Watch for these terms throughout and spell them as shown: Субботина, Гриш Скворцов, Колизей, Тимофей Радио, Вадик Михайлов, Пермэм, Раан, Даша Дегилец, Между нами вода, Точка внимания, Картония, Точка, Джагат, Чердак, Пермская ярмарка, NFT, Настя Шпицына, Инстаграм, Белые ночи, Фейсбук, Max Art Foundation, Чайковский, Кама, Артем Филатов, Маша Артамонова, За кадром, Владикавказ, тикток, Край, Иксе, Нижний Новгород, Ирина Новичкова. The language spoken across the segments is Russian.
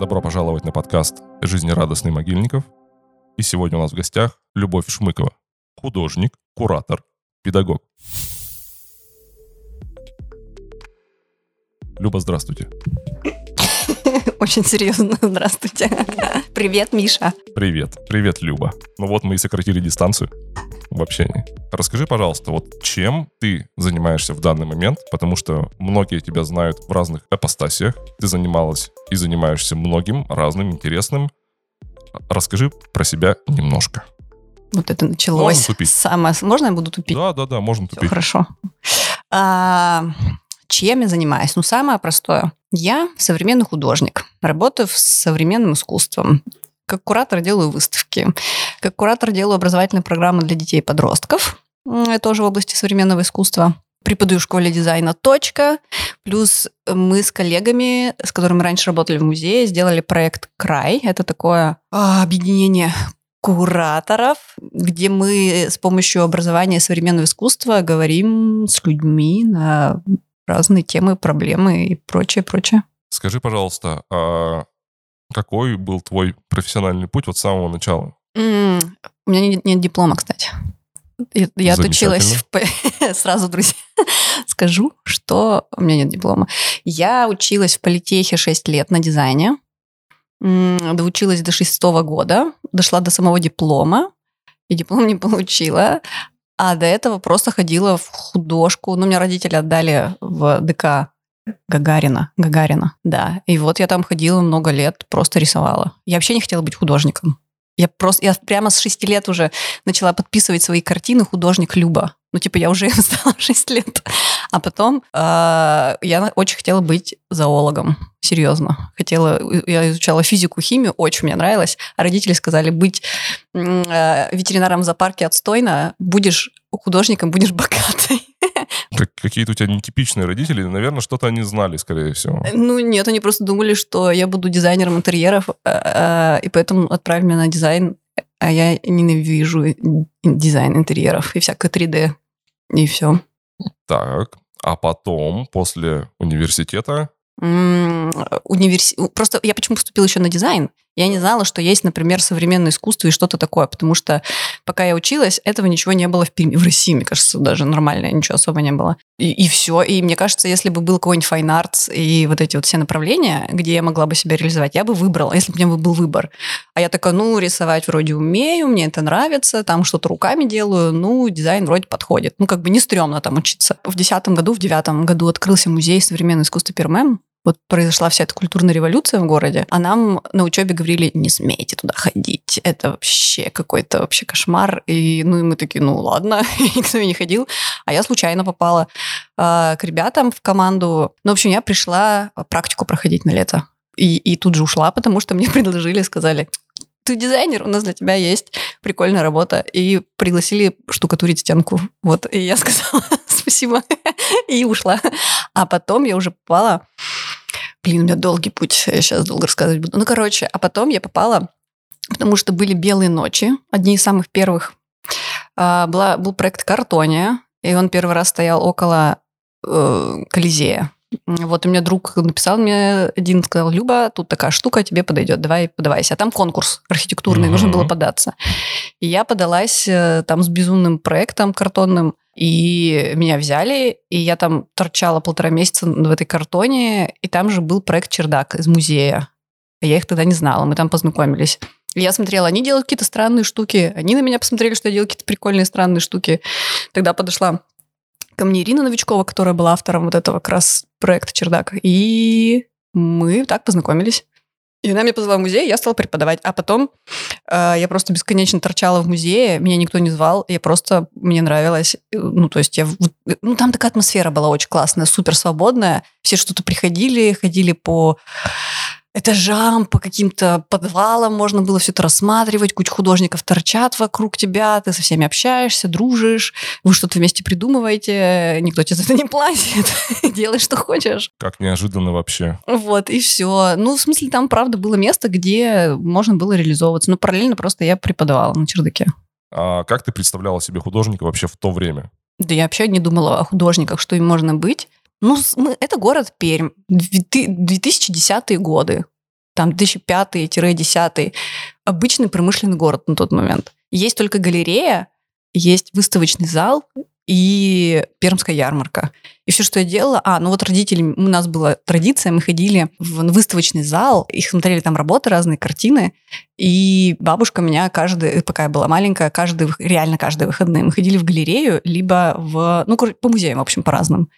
Добро пожаловать на подкаст «Жизнерадостный Могильников». И сегодня у нас в гостях Любовь Шмыкова, художник, куратор, педагог. Люба, здравствуйте. Очень серьезно, здравствуйте. Привет, Миша. Привет, привет, Люба. Ну вот мы и сократили дистанцию в общении. Расскажи, пожалуйста, вот чем ты занимаешься в данный момент, потому что многие тебя знают в разных апостасиях. Ты занималась и занимаешься многим разным, интересным. Расскажи про себя немножко. Вот это началось. Можно тупить? Можно я буду тупить? Да, можно тупить. Все, хорошо. Чем я занимаюсь? Ну, самое простое. Я современный художник, работаю с современным искусством. Как куратор делаю выставки. Как куратор делаю образовательные программы для детей и подростков. Тоже в области современного искусства. Преподаю в школе дизайна «Точка». Плюс мы с коллегами, с которыми раньше работали в музее, сделали проект «Край». Это такое объединение кураторов, где мы с помощью образования современного искусства говорим с людьми на разные темы, проблемы и прочее. Скажи, пожалуйста, а какой был твой профессиональный путь вот с самого начала? У меня нет диплома, кстати. Я отучилась сразу, друзья, скажу, что у меня нет диплома. Я училась в политехе 6 лет на дизайне, доучилась до 6-го года, дошла до самого диплома, и диплом не получила. А до этого просто ходила в художку. Ну, меня родители отдали в ДК Гагарина, да. И вот я там ходила много лет, просто рисовала. Я вообще не хотела быть художником. Я прямо с 6 лет уже начала подписывать свои картины «Художник Люба». Ну, типа, я уже стала 6 лет. А потом я очень хотела быть зоологом. Серьезно. Я изучала физику, химию, очень мне нравилось. А родители сказали, быть ветеринаром в зоопарке отстойно, будешь художником, будешь богатой. Какие-то у тебя нетипичные родители. Наверное, что-то они знали, скорее всего. Ну, нет, они просто думали, что я буду дизайнером интерьеров, и поэтому отправили меня на дизайн. А я ненавижу дизайн интерьеров и всякое 3D, и все. Так, а потом, после университета? Просто я почему поступила еще на дизайн? Я не знала, что есть, например, современное искусство и что-то такое, потому что пока я училась, этого ничего не было в Перми. В России, мне кажется, даже нормально, ничего особо не было. И все. И мне кажется, если бы был какой-нибудь Fine Arts и вот эти вот все направления, где я могла бы себя реализовать, я бы выбрала, если бы у меня был выбор. А я такая, рисовать вроде умею, мне это нравится, там что-то руками делаю, дизайн вроде подходит. Ну, как бы не стрёмно там учиться. В 10-м году, в 9-м году открылся музей современного искусства Пермэм. Вот произошла вся эта культурная революция в городе, а нам на учебе говорили, не смейте туда ходить, это вообще какой-то вообще кошмар. И мы такие, ладно, никто и не ходил. А я случайно попала к ребятам в команду. Ну, в общем, я пришла практику проходить на лето. И тут же ушла, потому что мне предложили, сказали, ты дизайнер, у нас для тебя есть прикольная работа. И пригласили штукатурить стенку. Вот, и я сказала спасибо и ушла. А потом я уже попала... Блин, у меня долгий путь, я сейчас долго рассказывать буду. А потом я попала, потому что были «Белые ночи», одни из самых первых. Был проект «Картония», и он первый раз стоял около Колизея. Вот, у меня друг написал мне, один сказал, Люба, тут такая штука, тебе подойдет, давай подавайся. А там конкурс архитектурный, нужно было податься. И я подалась там с безумным проектом картонным, и меня взяли, и я там торчала 1,5 месяца в этой картоне, и там же был проект «Чердак» из музея. Я их тогда не знала, мы там познакомились. И я смотрела, они делают какие-то странные штуки, они на меня посмотрели, что я делаю какие-то прикольные странные штуки. Тогда подошла ко мне Ирина Новичкова, которая была автором вот этого как раз проекта «Чердак». И мы так познакомились. И она меня позвала в музей, я стала преподавать. А потом я просто бесконечно торчала в музее, меня никто не звал, мне нравилось. Ну, то есть там такая атмосфера была очень классная, супер свободная. Все что-то приходили, ходили по этажам, по каким-то подвалам, можно было все это рассматривать, куча художников торчат вокруг тебя, ты со всеми общаешься, дружишь, вы что-то вместе придумываете, никто тебе за это не платит, делай, что хочешь. Как неожиданно вообще. Вот, и все. Ну, в смысле, там, правда, было место, где можно было реализовываться, но параллельно просто я преподавала на чердаке. А как ты представляла себе художника вообще в то время? Да я вообще не думала о художниках, что им можно быть. Это город Пермь, 2010-е годы. там 2005-2010, обычный промышленный город на тот момент. Есть только галерея, есть выставочный зал и Пермская ярмарка. И все, что я делала... родители... У нас была традиция, мы ходили в выставочный зал, их смотрели там работы, разные картины, и бабушка меня каждый... Пока я была маленькая, каждые выходные мы ходили в галерею, либо в... по музеям, в общем, по разным.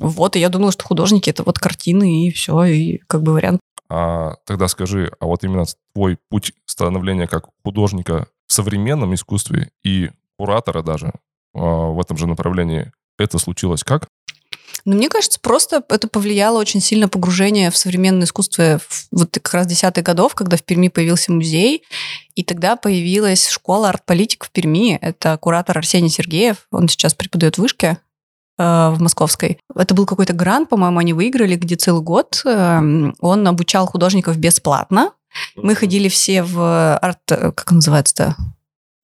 Вот, и я думала, что художники — это вот картины, и все, и вариант. А тогда скажи, именно твой путь становления как художника в современном искусстве и куратора даже в этом же направлении, это случилось как? Мне кажется, просто это повлияло очень сильно погружение в современное искусство как раз 10-х годов, когда в Перми появился музей, и тогда появилась школа арт-политик в Перми. Это куратор Арсений Сергеев, он сейчас преподает в вышке в Московской. Это был какой-то грант, по-моему, они выиграли, где целый год он обучал художников бесплатно. Мы ходили все в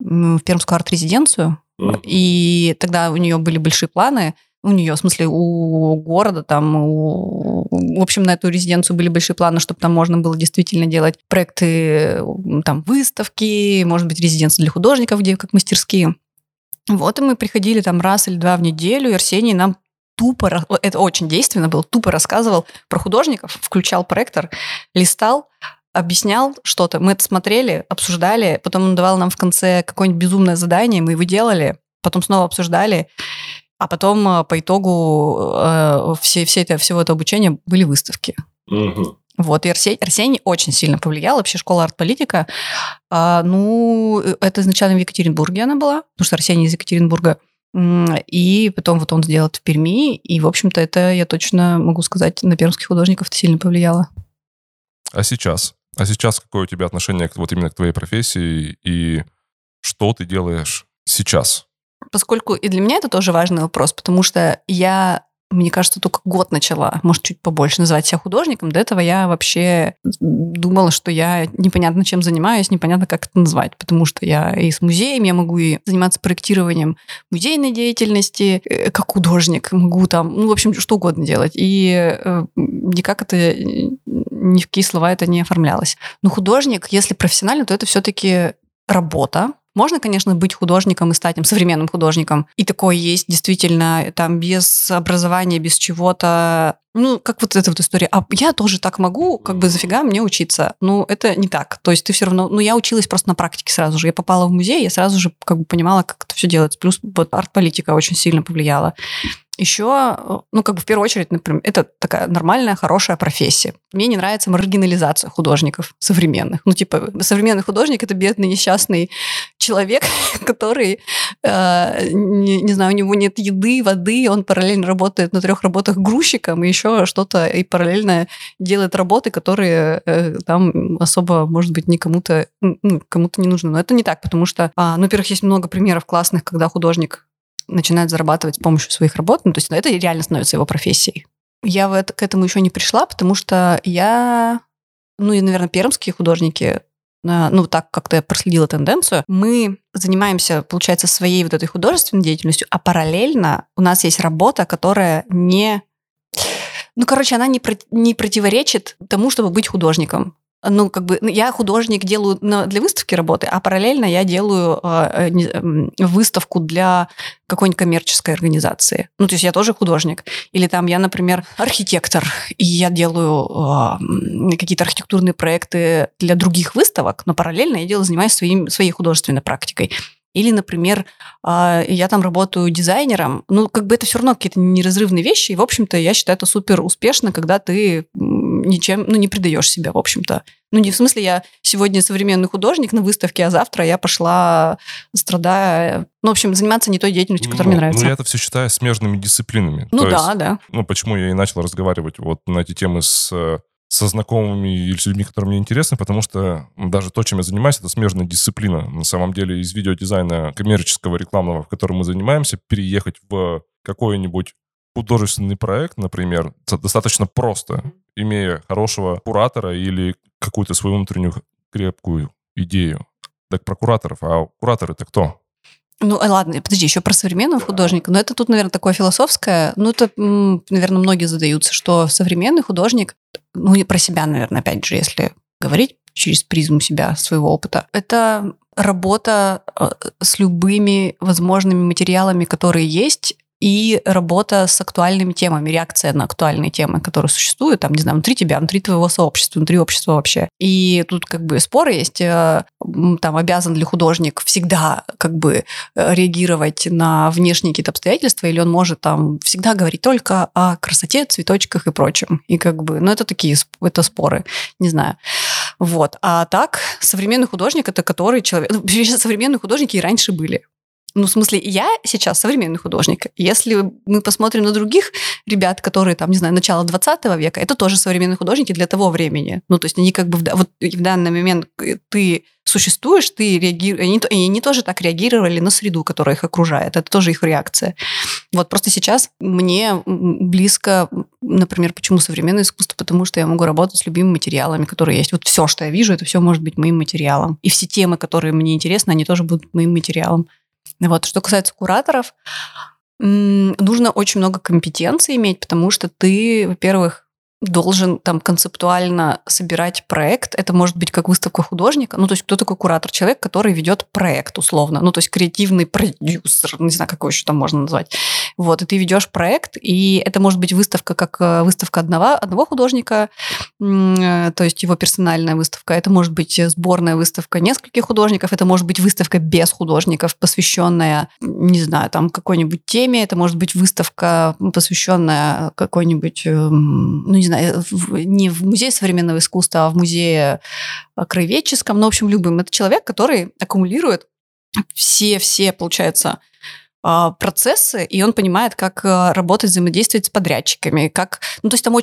в Пермскую арт-резиденцию, и тогда у нее были большие планы, у города, на эту резиденцию были большие планы, чтобы там можно было действительно делать проекты, выставки, может быть, резиденции для художников, где как мастерские. И мы приходили раз или два в неделю, и Арсений нам тупо, это очень действенно было, тупо рассказывал про художников, включал проектор, листал, объяснял что-то. Мы это смотрели, обсуждали, потом он давал нам в конце какое-нибудь безумное задание, мы его делали, потом снова обсуждали, а потом по итогу всего этого обучения были выставки. Угу. И Арсений очень сильно повлиял. Вообще школа арт-политика, это изначально в Екатеринбурге она была, потому что Арсений из Екатеринбурга. И потом он сделал это в Перми, и, это, я точно могу сказать, на пермских художников это сильно повлияло. А сейчас? А сейчас какое у тебя отношение именно к твоей профессии, и что ты делаешь сейчас? Поскольку и для меня это тоже важный вопрос, потому что я, мне кажется, только год начала, может, чуть побольше, называть себя художником. До этого я вообще думала, что я непонятно чем занимаюсь, непонятно, как это назвать, потому что я и с музеем, я могу и заниматься проектированием музейной деятельности, как художник, могу что угодно делать. И никак это, ни в какие слова это не оформлялось. Но художник, если профессионально, то это все-таки работа. Можно, конечно, быть художником и стать современным художником. И такое есть действительно, без образования, без чего-то. Эта история. А я тоже так могу, зафига мне учиться. Это не так. То есть ты все равно... я училась просто на практике сразу же. Я попала в музей, я сразу же понимала, как это все делается. Плюс арт-политика очень сильно повлияла. Еще, в первую очередь, например, это такая нормальная, хорошая профессия. Мне не нравится маргинализация художников современных. Современный художник – это бедный, несчастный человек, который, у него нет еды, воды, он параллельно работает на 3 работах грузчиком и еще что-то, и параллельно делает работы, которые особо, может быть, кому-то не нужны. Но это не так, потому что, во-первых, есть много примеров классных, когда художник начинает зарабатывать с помощью своих работ. Это реально становится его профессией. Я к этому еще не пришла, потому что наверное, пермские художники, так как-то я проследила тенденцию, мы занимаемся, получается, своей этой художественной деятельностью, а параллельно у нас есть работа, которая не... она не противоречит тому, чтобы быть художником. Я художник делаю для выставки работы, а параллельно я делаю выставку для какой-нибудь коммерческой организации. То есть я тоже художник. Или я, например, архитектор, и я делаю какие-то архитектурные проекты для других выставок, но параллельно я занимаюсь своей художественной практикой. Или, например, я работаю дизайнером. Это все равно какие-то неразрывные вещи. И, в общем-то, я считаю, это супер успешно, когда ты ничем, не предаешь себя, в общем-то. Не в смысле, я сегодня современный художник на выставке, а завтра я пошла, страдая... заниматься не той деятельностью, которая мне нравится. Я это все считаю смежными дисциплинами. Да. Почему я и начал разговаривать на эти темы со знакомыми или с людьми, которые мне интересны, потому что даже то, чем я занимаюсь, это смежная дисциплина. На самом деле из видеодизайна коммерческого, рекламного, в котором мы занимаемся, переехать в какой-нибудь художественный проект, например, достаточно просто, имея хорошего куратора или какую-то свою внутреннюю крепкую идею. Так про кураторов. А кураторы это кто? Ладно, подожди, еще про современного художника. Но это тут, наверное, такое философское. Это, наверное, многие задаются, что современный художник, про себя, наверное, опять же, если говорить через призму себя, своего опыта. Это работа с любыми возможными материалами, которые есть, и работа с актуальными темами, реакция на актуальные темы, которые существуют, там, не знаю, внутри тебя, внутри твоего сообщества, внутри общества вообще. И тут как бы споры есть, там, обязан ли художник всегда как бы реагировать на внешние какие-то обстоятельства, или он может там всегда говорить только о красоте, цветочках и прочем. И как бы, ну, это такие, это споры, не знаю. Вот. А так, современный художник – это который человек... Современные художники и раньше были. Ну, в смысле, я сейчас современный художник. Если мы посмотрим на других ребят, которые, там, не знаю, начало 20 века, это тоже современные художники для того времени. Ну, то есть они как бы... Вот в данный момент ты существуешь, ты реагируешь... Они тоже так реагировали на среду, которая их окружает. Это тоже их реакция. Вот просто сейчас мне близко, например, почему современное искусство? Потому что я могу работать с любыми материалами, которые есть. Вот все, что я вижу, это все может быть моим материалом. И все темы, которые мне интересны, они тоже будут моим материалом. Вот. Что касается кураторов, нужно очень много компетенций иметь, потому что ты, во-первых, должен там концептуально собирать проект. Это может быть как выставка художника. Ну, то есть кто такой куратор? Человек, который ведет проект, условно. Ну, то есть креативный продюсер, не знаю, как его еще там можно назвать. Вот, и ты ведешь проект, и это может быть выставка как выставка одного художника, то есть его персональная выставка. Это может быть сборная выставка нескольких художников. Это может быть выставка без художников, посвященная, не знаю, там какой-нибудь теме. Это может быть выставка, посвященная какой-нибудь, ну, не знаю, не в музее современного искусства, а в музее краеведческом, но, в общем, любым. Это человек, который аккумулирует все, получается, процессы, и он понимает, как работать, взаимодействовать с подрядчиками, как... Ну, то есть там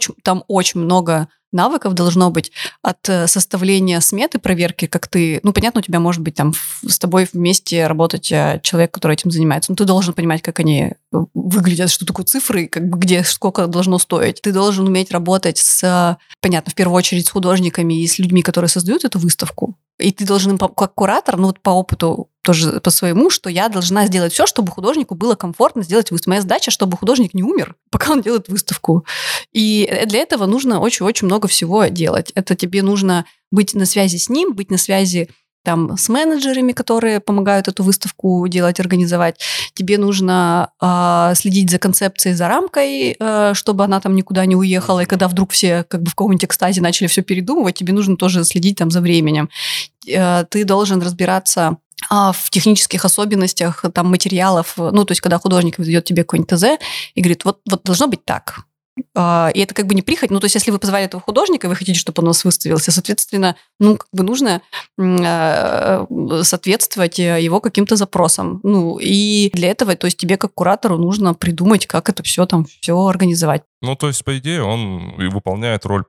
очень много навыков должно быть от составления сметы, проверки, как ты... Ну, понятно, у тебя может быть там с тобой вместе работать человек, который этим занимается, но ты должен понимать, как они выглядят, что такое цифры, как бы где, сколько должно стоить. Ты должен уметь работать с... Понятно, в первую очередь с художниками и с людьми, которые создают эту выставку. И ты должен им, как куратор, ну, вот по опыту тоже по своему, что я должна сделать все, чтобы художнику было комфортно сделать выставку. Моя задача, чтобы художник не умер, пока он делает выставку. И для этого нужно очень-очень много всего делать. Это тебе нужно быть на связи с ним, быть на связи там, с менеджерами, которые помогают эту выставку делать, организовать. Тебе нужно следить за концепцией, за рамкой, чтобы она там никуда не уехала. И когда вдруг все как бы в каком-нибудь экстазе начали все передумывать, тебе нужно тоже следить там за временем. Ты должен разбираться в технических особенностях там, материалов, ну, то есть, когда художник ведет тебе какой-нибудь ТЗ и говорит, вот должно быть так. И это как бы не прихоть. Ну, то есть, если вы позвали этого художника, и вы хотите, чтобы он у нас выставился, соответственно, ну, как бы нужно соответствовать его каким-то запросам. Ну, и для этого, то есть, тебе как куратору нужно придумать, как это все там, все организовать. Ну, то есть, по идее, он и выполняет роль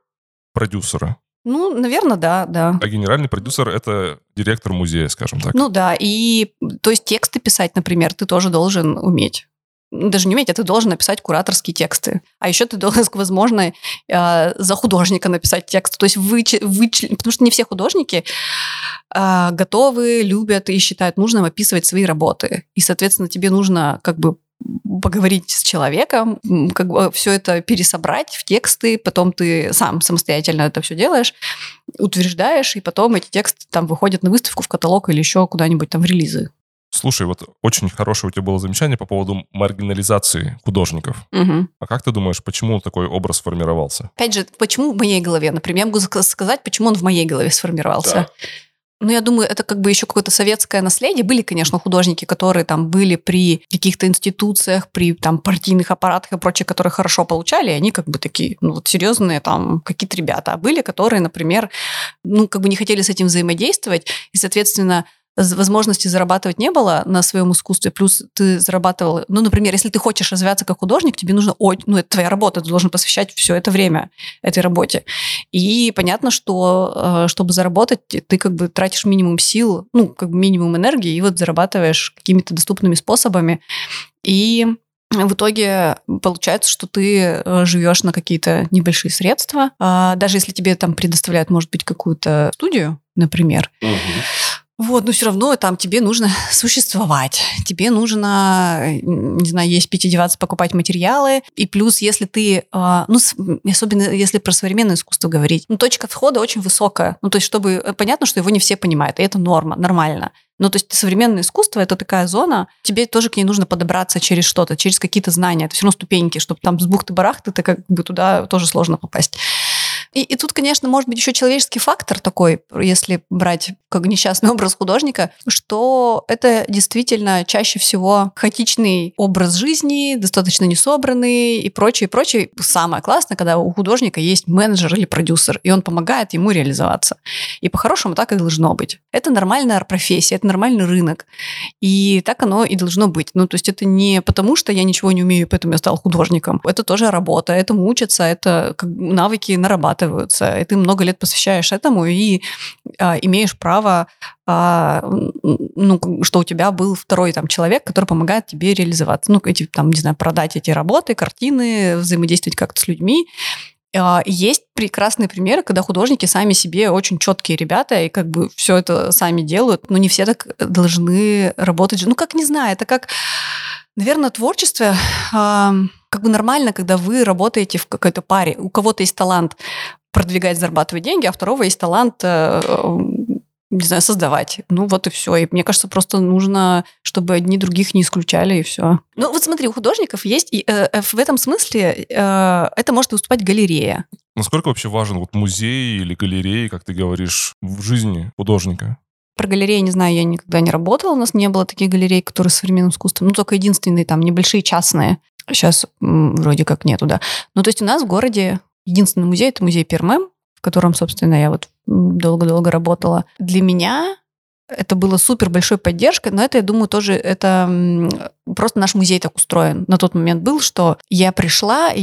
продюсера. Ну, наверное, да. А генеральный продюсер – это директор музея, скажем так. Ну да, и то есть тексты писать, например, ты тоже должен уметь. Даже не уметь, а ты должен написать кураторские тексты. А еще ты должен, возможно, за художника написать текст. То есть потому что не все художники готовы, любят и считают нужным описывать свои работы. И, соответственно, тебе нужно как бы поговорить с человеком, как бы все это пересобрать в тексты, потом ты сам самостоятельно это все делаешь, утверждаешь, и потом эти тексты там выходят на выставку, в каталог или еще куда-нибудь там в релизы. Слушай, вот очень хорошее у тебя было замечание по поводу маргинализации художников. Угу. А как ты думаешь, почему такой образ сформировался? Опять же, почему в моей голове? Например, я могу сказать, почему он в моей голове сформировался. Да. Ну, я думаю, это как бы еще какое-то советское наследие. Были, конечно, художники, которые там были при каких-то институциях, при там партийных аппаратах и прочее, которые хорошо получали, и они как бы такие, ну, вот серьезные там какие-то ребята. А были, которые, например, ну, как бы не хотели с этим взаимодействовать, и, соответственно, возможности зарабатывать не было на своем искусстве, плюс ты зарабатывал... Ну, например, если ты хочешь развиваться как художник, тебе нужно... Ну, это твоя работа, ты должен посвящать все это время этой работе. И понятно, что чтобы заработать, ты как бы тратишь минимум сил, ну, как бы минимум энергии, и вот зарабатываешь какими-то доступными способами. И в итоге получается, что ты живешь на какие-то небольшие средства. Даже если тебе там предоставляют, может быть, какую-то студию, например, Вот, но все равно там тебе нужно существовать, тебе нужно, не знаю, есть, пить, одеваться, покупать материалы. И плюс, если ты, особенно если про современное искусство говорить, точка входа очень высокая. То есть, чтобы понятно, что его не все понимают, и это норма, нормально. То есть современное искусство – это такая зона, тебе тоже к ней нужно подобраться через что-то, через какие-то знания. Это все равно ступеньки, чтобы там с бухты-барахты, ты как бы туда тоже сложно попасть. И тут, конечно, может быть еще человеческий фактор такой, если брать как несчастный образ художника, что это действительно чаще всего хаотичный образ жизни, достаточно несобранный и прочее, прочее. Самое классное, когда у художника есть менеджер или продюсер, и он помогает ему реализоваться. И по-хорошему так и должно быть. Это нормальная профессия, это нормальный рынок. И так оно и должно быть. То есть это не потому, что я ничего не умею, поэтому я стал художником. Это тоже работа, это учатся, это навыки нарабатываются. И ты много лет посвящаешь этому и имеешь право, что у тебя был второй человек, который помогает тебе реализоваться. Продать эти работы, картины, взаимодействовать как-то с людьми. Есть прекрасные примеры, когда художники сами себе очень четкие ребята и как бы все это сами делают. Не все так должны работать. Это как, наверное, творчество... Как бы нормально, когда вы работаете в какой-то паре. У кого-то есть талант продвигать, зарабатывать деньги, а у второго есть талант, создавать. Вот и все. И мне кажется, просто нужно, чтобы одни других не исключали, и все. Смотри, у художников есть, и в этом смысле это может выступать галерея. Насколько вообще важен музей или галерея, как ты говоришь, в жизни художника? Про галереи, не знаю, я никогда не работала. У нас не было таких галерей, которые с современным искусством. Только единственные там небольшие частные. Сейчас вроде как нету, да. То есть у нас в городе единственный музей – это музей Пермэм, в котором, собственно, я долго-долго работала. Для меня это было супер большой поддержкой, но это, я думаю, тоже это просто наш музей так устроен. На тот момент был, что я пришла,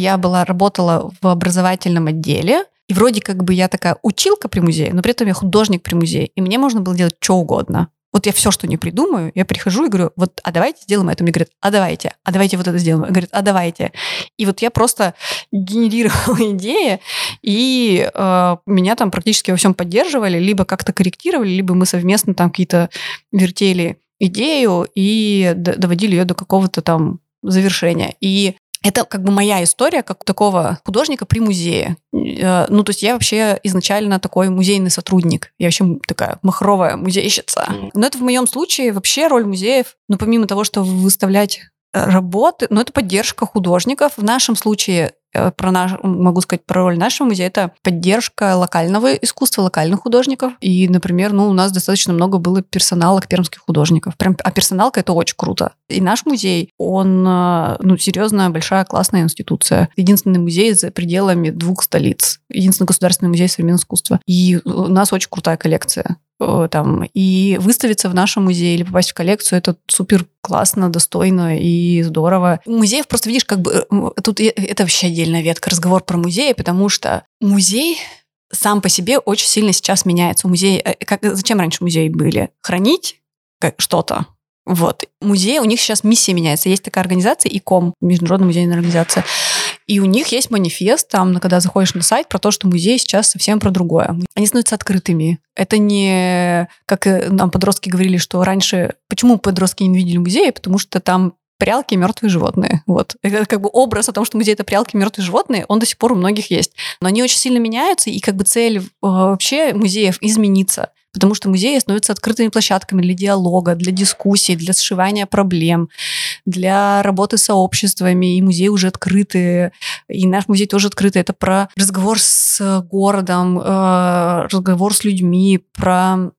работала в образовательном отделе, и вроде как бы я такая училка при музее, но при этом я художник при музее, и мне можно было делать что угодно. Я все, что не придумаю, я прихожу и говорю, давайте сделаем это. Мне говорят, а давайте вот это сделаем. Я говорю, а давайте. И я просто генерировала идеи, и меня там практически во всем поддерживали, либо как-то корректировали, либо мы совместно там какие-то вертели идею и доводили ее до какого-то там завершения. И это как бы моя история, как такого художника при музее. То есть я вообще изначально такой музейный сотрудник. Я вообще такая махровая музейщица. Но это в моем случае вообще роль музеев, помимо того, что выставлять работы, это поддержка художников. В нашем случае, могу сказать про роль нашего музея, это поддержка локального искусства, локальных художников. И, например, у нас достаточно много было персоналок пермских художников. А персоналка – это очень круто. И наш музей, он, серьезная, большая, классная институция. Единственный музей за пределами 2 столиц. Единственный государственный музей современного искусства. И у нас очень крутая коллекция. И выставиться в нашем музее или попасть в коллекцию – это супер классно, достойно и здорово. Музеев просто, видишь, как бы... Тут это вообще отдельная ветка, разговор про музеи, потому что музей сам по себе очень сильно сейчас меняется. Музей, зачем раньше музеи были? Хранить что-то. Музеи, у них сейчас миссия меняется. Есть такая организация ИКОМ, Международная музейная организация. И у них есть манифест, когда заходишь на сайт, про то, что музей сейчас совсем про другое. Они становятся открытыми. Это не, как нам подростки говорили, что раньше... Почему подростки не видели музеи? Потому что там прялки и мертвые животные. Это как бы образ о том, что музей – это прялки и мертвые животные, он до сих пор у многих есть. Но они очень сильно меняются, и цель вообще музеев измениться. Потому что музеи становятся открытыми площадками для диалога, для дискуссий, для сшивания проблем, для работы с сообществами. И музеи уже открыты, и наш музей тоже открытый. Это про разговор с городом, разговор с людьми, про...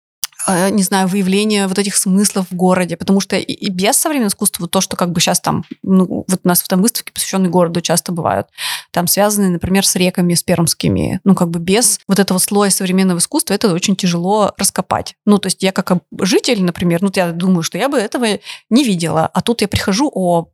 не знаю, выявление этих смыслов в городе, потому что и без современного искусства то, что сейчас у нас выставки, посвященные городу, часто бывают, связаны, например, с реками, с пермскими, без этого слоя современного искусства это очень тяжело раскопать. То есть я как житель, например, я думаю, что я бы этого не видела, а тут я прихожу,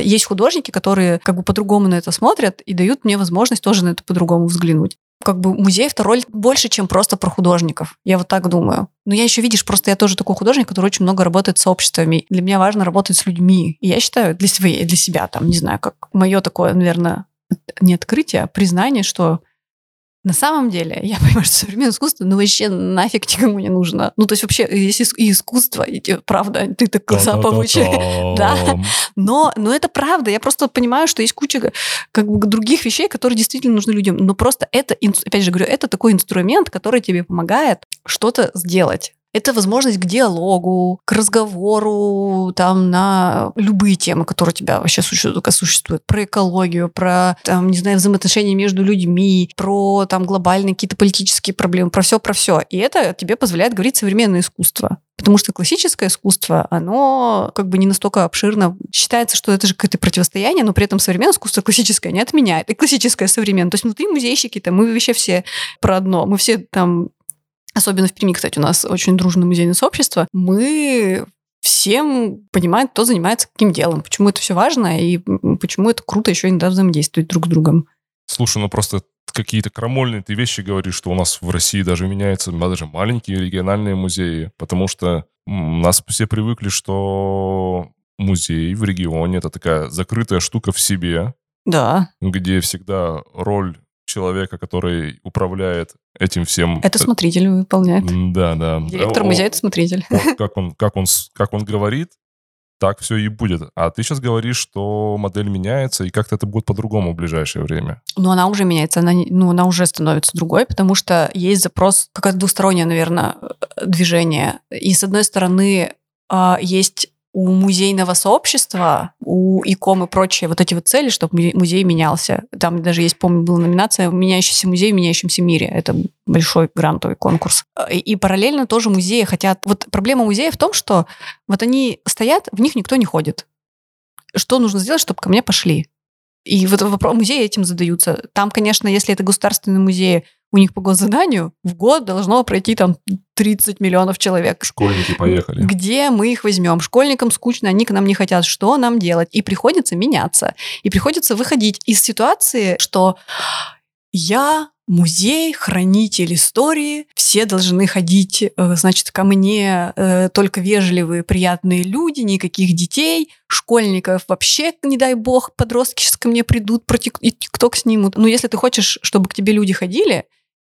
есть художники, которые по-другому на это смотрят и дают мне возможность тоже на это по-другому взглянуть. Музей второй роль больше, чем просто про художников. Я так думаю. Но я еще, видишь, просто я тоже такой художник, который очень много работает с обществами. Для меня важно работать с людьми. И я считаю, для себя, не знаю, как мое такое, наверное, не открытие, а признание, что На самом деле, я понимаю, что современное искусство, ну, вообще нафиг никому не нужно. Ну, то есть вообще есть и искусство, и правда, ты так глаза получаешь. Да. Но это правда. Я просто понимаю, что есть куча как бы других вещей, которые действительно нужны людям. Но просто это, опять же говорю, это такой инструмент, который тебе помогает что-то сделать. Это возможность к диалогу, к разговору там, на любые темы, которые у тебя вообще существуют. Про экологию, про там, не знаю, взаимоотношения между людьми, про там, глобальные какие-то политические проблемы, про все. И это тебе позволяет говорить современное искусство. Потому что классическое искусство, оно как бы не настолько обширно. Считается, что это же какое-то противостояние, но при этом современное искусство классическое не отменяет. И классическое современное. То есть внутри музейщики-то мы вообще все про одно. Мы все там... Особенно в Перми, кстати, у нас очень дружное музейное сообщество. Мы всем понимаем, кто занимается каким делом, почему это все важно и почему это круто еще иногда взаимодействовать друг с другом. Слушай, ну просто какие-то крамольные ты вещи говоришь, что у нас в России даже меняются даже маленькие региональные музеи, потому что у нас все привыкли, что музей в регионе – это такая закрытая штука в себе, да, где всегда роль человека, который управляет этим всем... Это смотритель выполняет. Да. Директор музея — это смотритель. Вот как он говорит, так все и будет. А ты сейчас говоришь, что модель меняется, и как-то это будет по-другому в ближайшее время. Ну, она уже меняется, она уже становится другой, потому что есть запрос, какое-то двустороннее, наверное, движение. И, с одной стороны, есть... у музейного сообщества, у ИКОМ и прочие вот эти вот цели, чтобы музей менялся. Там даже есть, помню, была номинация «Меняющийся музей в меняющемся мире». Это большой грантовый конкурс. И параллельно тоже музеи хотят... Вот проблема музея в том, что вот они стоят, в них никто не ходит. Что нужно сделать, чтобы ко мне пошли? И вот музеи этим задаются. Там, конечно, если это государственные музеи, у них по госзаданию в год должно пройти там 30 миллионов человек. Школьники поехали. Где мы их возьмем? Школьникам скучно, они к нам не хотят. Что нам делать? И приходится меняться. И приходится выходить из ситуации, что я музей, хранитель истории, все должны ходить, значит, ко мне только вежливые, приятные люди, никаких детей, школьников вообще, не дай бог, подростки сейчас ко мне придут, и тикток снимут. Но если ты хочешь, чтобы к тебе люди ходили,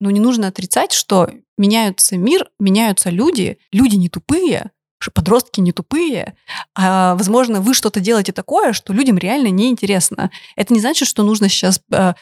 ну не нужно отрицать, что меняется мир, меняются люди, люди не тупые, подростки не тупые, а, возможно, вы что-то делаете такое, что людям реально неинтересно. Это не значит, что нужно сейчас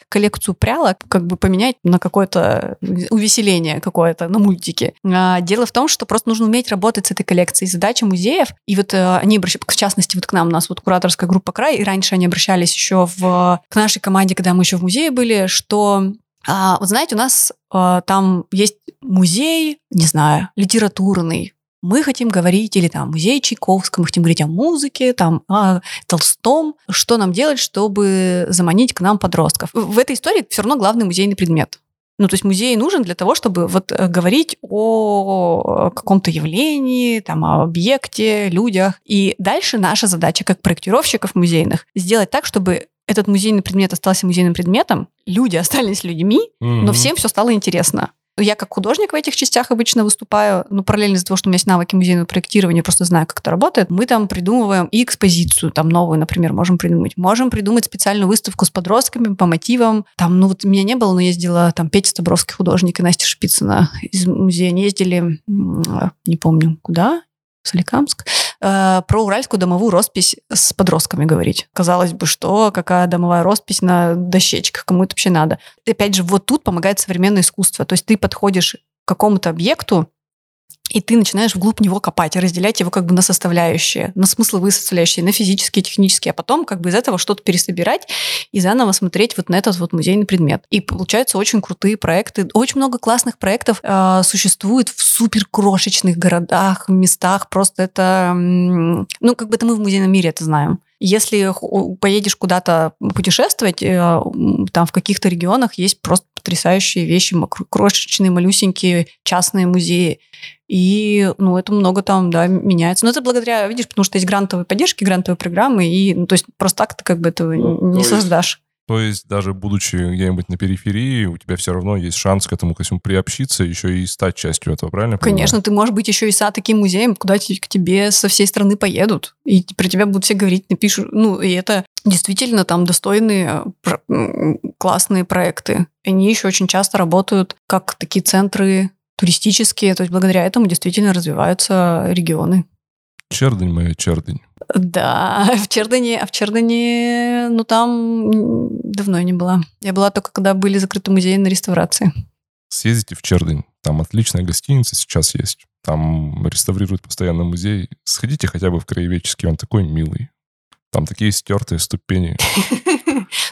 коллекцию прялок как бы поменять на какое-то увеселение какое-то, на мультики. Дело в том, что просто нужно уметь работать с этой коллекцией. Задача музеев, и вот они обращаются, в частности, вот к нам, у нас вот кураторская группа «Край», и раньше они обращались еще к нашей команде, когда мы еще в музее были, что... вот знаете, у нас там есть музей, не знаю, литературный, мы хотим говорить, или там музей Чайковского, мы хотим говорить о музыке, там, о Толстом, что нам делать, чтобы заманить к нам подростков. В этой истории все равно главный музейный предмет. Ну, то есть музей нужен для того, чтобы вот говорить о каком-то явлении, там, о объекте, людях. И дальше наша задача, как проектировщиков музейных, сделать так, чтобы этот музейный предмет остался музейным предметом, люди остались людьми, но всем все стало интересно. Я как художник в этих частях обычно выступаю, но параллельно из-за того, что у меня есть навыки музейного проектирования, просто знаю, как это работает, мы там придумываем и экспозицию там новую, например, можем придумать. Можем придумать специальную выставку с подростками по мотивам. Там, ну вот меня не было, но ездила там Петя Стабровский, художник, и Настя Шпицына из музея. Они ездили, не помню, куда, в Соликамск, про уральскую домовую роспись с подростками говорить. Казалось бы, что какая домовая роспись на дощечках, кому это вообще надо. И опять же, вот тут помогает современное искусство. То есть ты подходишь к какому-то объекту, и ты начинаешь вглубь него копать и разделять его как бы на составляющие, на смысловые составляющие, на физические, технические, а потом как бы из этого что-то пересобирать и заново смотреть вот на этот вот музейный предмет. И получаются очень крутые проекты. Очень много классных проектов существует в суперкрошечных городах, местах. Просто это... Ну, как бы это мы в музейном мире это знаем. Если поедешь куда-то путешествовать, там в каких-то регионах есть просто потрясающие вещи, крошечные, малюсенькие частные музеи. И, ну, это много там, да, меняется. Но это благодаря, видишь, потому что есть грантовые поддержки, грантовые программы, и, ну, то есть просто так ты как бы этого не создашь. То есть даже будучи где-нибудь на периферии, у тебя все равно есть шанс к этому костюму приобщиться, еще и стать частью этого, правильно? Конечно, понимаю? Ты можешь быть еще и с таким музеем, куда к тебе со всей страны поедут, и про тебя будут все говорить, напишут. Ну, и это действительно там достойные, классные проекты. Они еще очень часто работают как такие центры туристические, то есть благодаря этому действительно развиваются регионы. Чердань моя, Чердань. Да, в Чердане, ну там давно я не была. Я была только, когда были закрыты музеи на реставрации. Съездите в Чердань, там отличная гостиница сейчас есть. Там реставрируют постоянно музей. Сходите хотя бы в краеведческий, он такой милый. Там такие стертые ступени.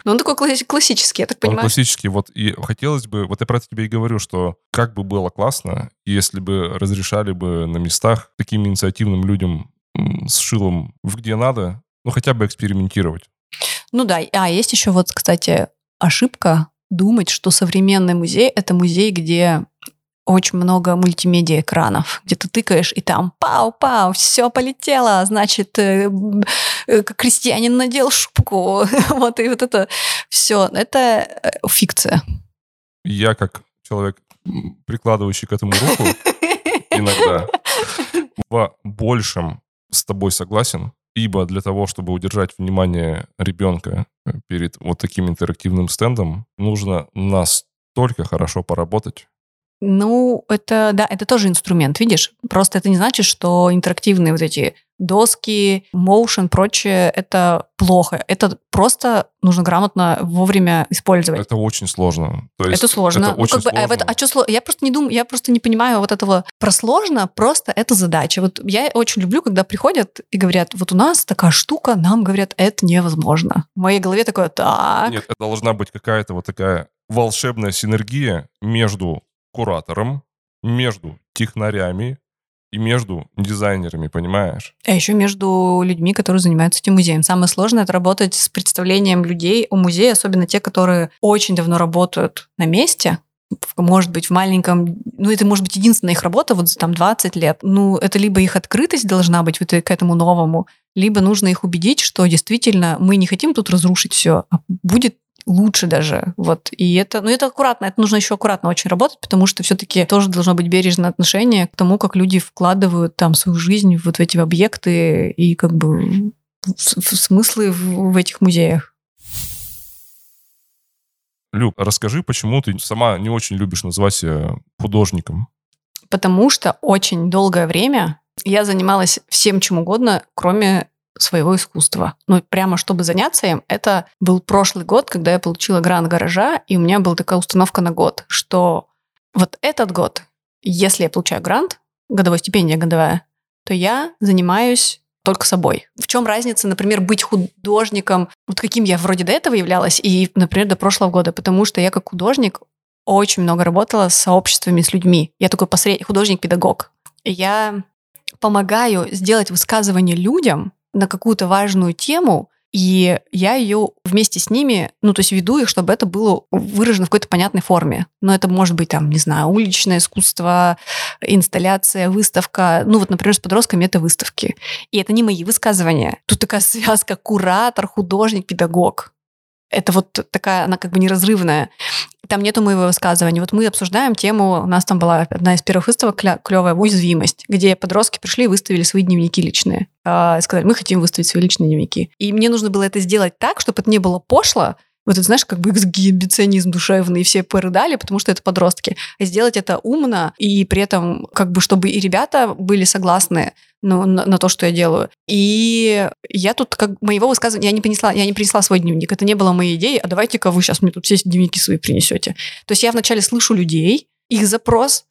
Ну, он такой классический, я так понимаю. Он классический, вот и хотелось бы, вот я про это тебе и говорю, что как бы было классно, если бы разрешали бы на местах таким инициативным людям с шилом где надо, ну, хотя бы экспериментировать. Ну да, а есть еще вот, кстати, ошибка думать, что современный музей – это музей, где очень много мультимедиа-экранов, где ты тыкаешь, и там пау-пау, все полетело, значит, крестьянин надел шубку. Вот, и вот это все. Это фикция. Я как человек, прикладывающий к этому руку, иногда в большем с тобой согласен, ибо для того, чтобы удержать внимание ребенка перед вот таким интерактивным стендом, нужно настолько хорошо поработать. Ну, это, да, это тоже инструмент, видишь? Просто это не значит, что интерактивные вот эти доски, моушен, прочее, это плохо. Это просто нужно грамотно вовремя использовать. Это очень сложно. То есть это сложно. Это очень сложно. А что сложно? Я просто не понимаю вот этого про сложно, просто это задача. Вот я очень люблю, когда приходят и говорят, вот у нас такая штука, нам говорят, это невозможно. В моей голове такое, так... Нет, это должна быть какая-то вот такая волшебная синергия между куратором, между технарями и между дизайнерами, понимаешь? А еще между людьми, которые занимаются этим музеем. Самое сложное – это работать с представлением людей о музее, особенно те, которые очень давно работают на месте, может быть, в маленьком... Ну, это может быть единственная их работа, вот там 20 лет. Ну, это либо их открытость должна быть вот к этому новому, либо нужно их убедить, что действительно мы не хотим тут разрушить все, а будет лучше даже. Вот. И это, ну, это аккуратно, это нужно еще аккуратно очень работать, потому что все-таки тоже должно быть бережное отношение к тому, как люди вкладывают там свою жизнь вот в эти объекты и как бы в смыслы в этих музеях. Люб, расскажи, почему ты сама не очень любишь называть себя художником? Потому что очень долгое время я занималась всем чем угодно, кроме своего искусства. Но прямо чтобы заняться им, это был прошлый год, когда я получила грант Гаража, и у меня была такая установка на год, что вот этот год, если я получаю грант, годовой стипендия годовая, то я занимаюсь только собой. В чем разница, например, быть художником, вот каким я вроде до этого являлась, и, например, до прошлого года, потому что я как художник очень много работала с сообществами, с людьми. Я такой художник-педагог. Я помогаю сделать высказывание людям на какую-то важную тему, и я ее вместе с ними, ну, то есть веду их, чтобы это было выражено в какой-то понятной форме. Но это может быть, там, не знаю, уличное искусство, инсталляция, выставка. Ну, вот, например, с подростками это выставки. И это не мои высказывания. Тут такая связка куратор, художник, педагог. Это вот такая, она как бы неразрывная. Там нету моего высказывания. Вот мы обсуждаем тему, у нас там была одна из первых выставок «Клевая уязвимость», где подростки пришли и выставили свои дневники личные. Сказали, мы хотим выставить свои личные дневники. И мне нужно было это сделать так, чтобы это не было пошло. Вот это, знаешь, как бы эксгибиционизм душевный, и все порыдали, потому что это подростки. А сделать это умно, и при этом как бы чтобы и ребята были согласны на то, что я делаю. И я тут как моего высказывания... Я не принесла свой дневник. Это не было моей идеей. А давайте-ка вы сейчас мне тут все дневники свои принесете. То есть я вначале слышу людей, их запрос,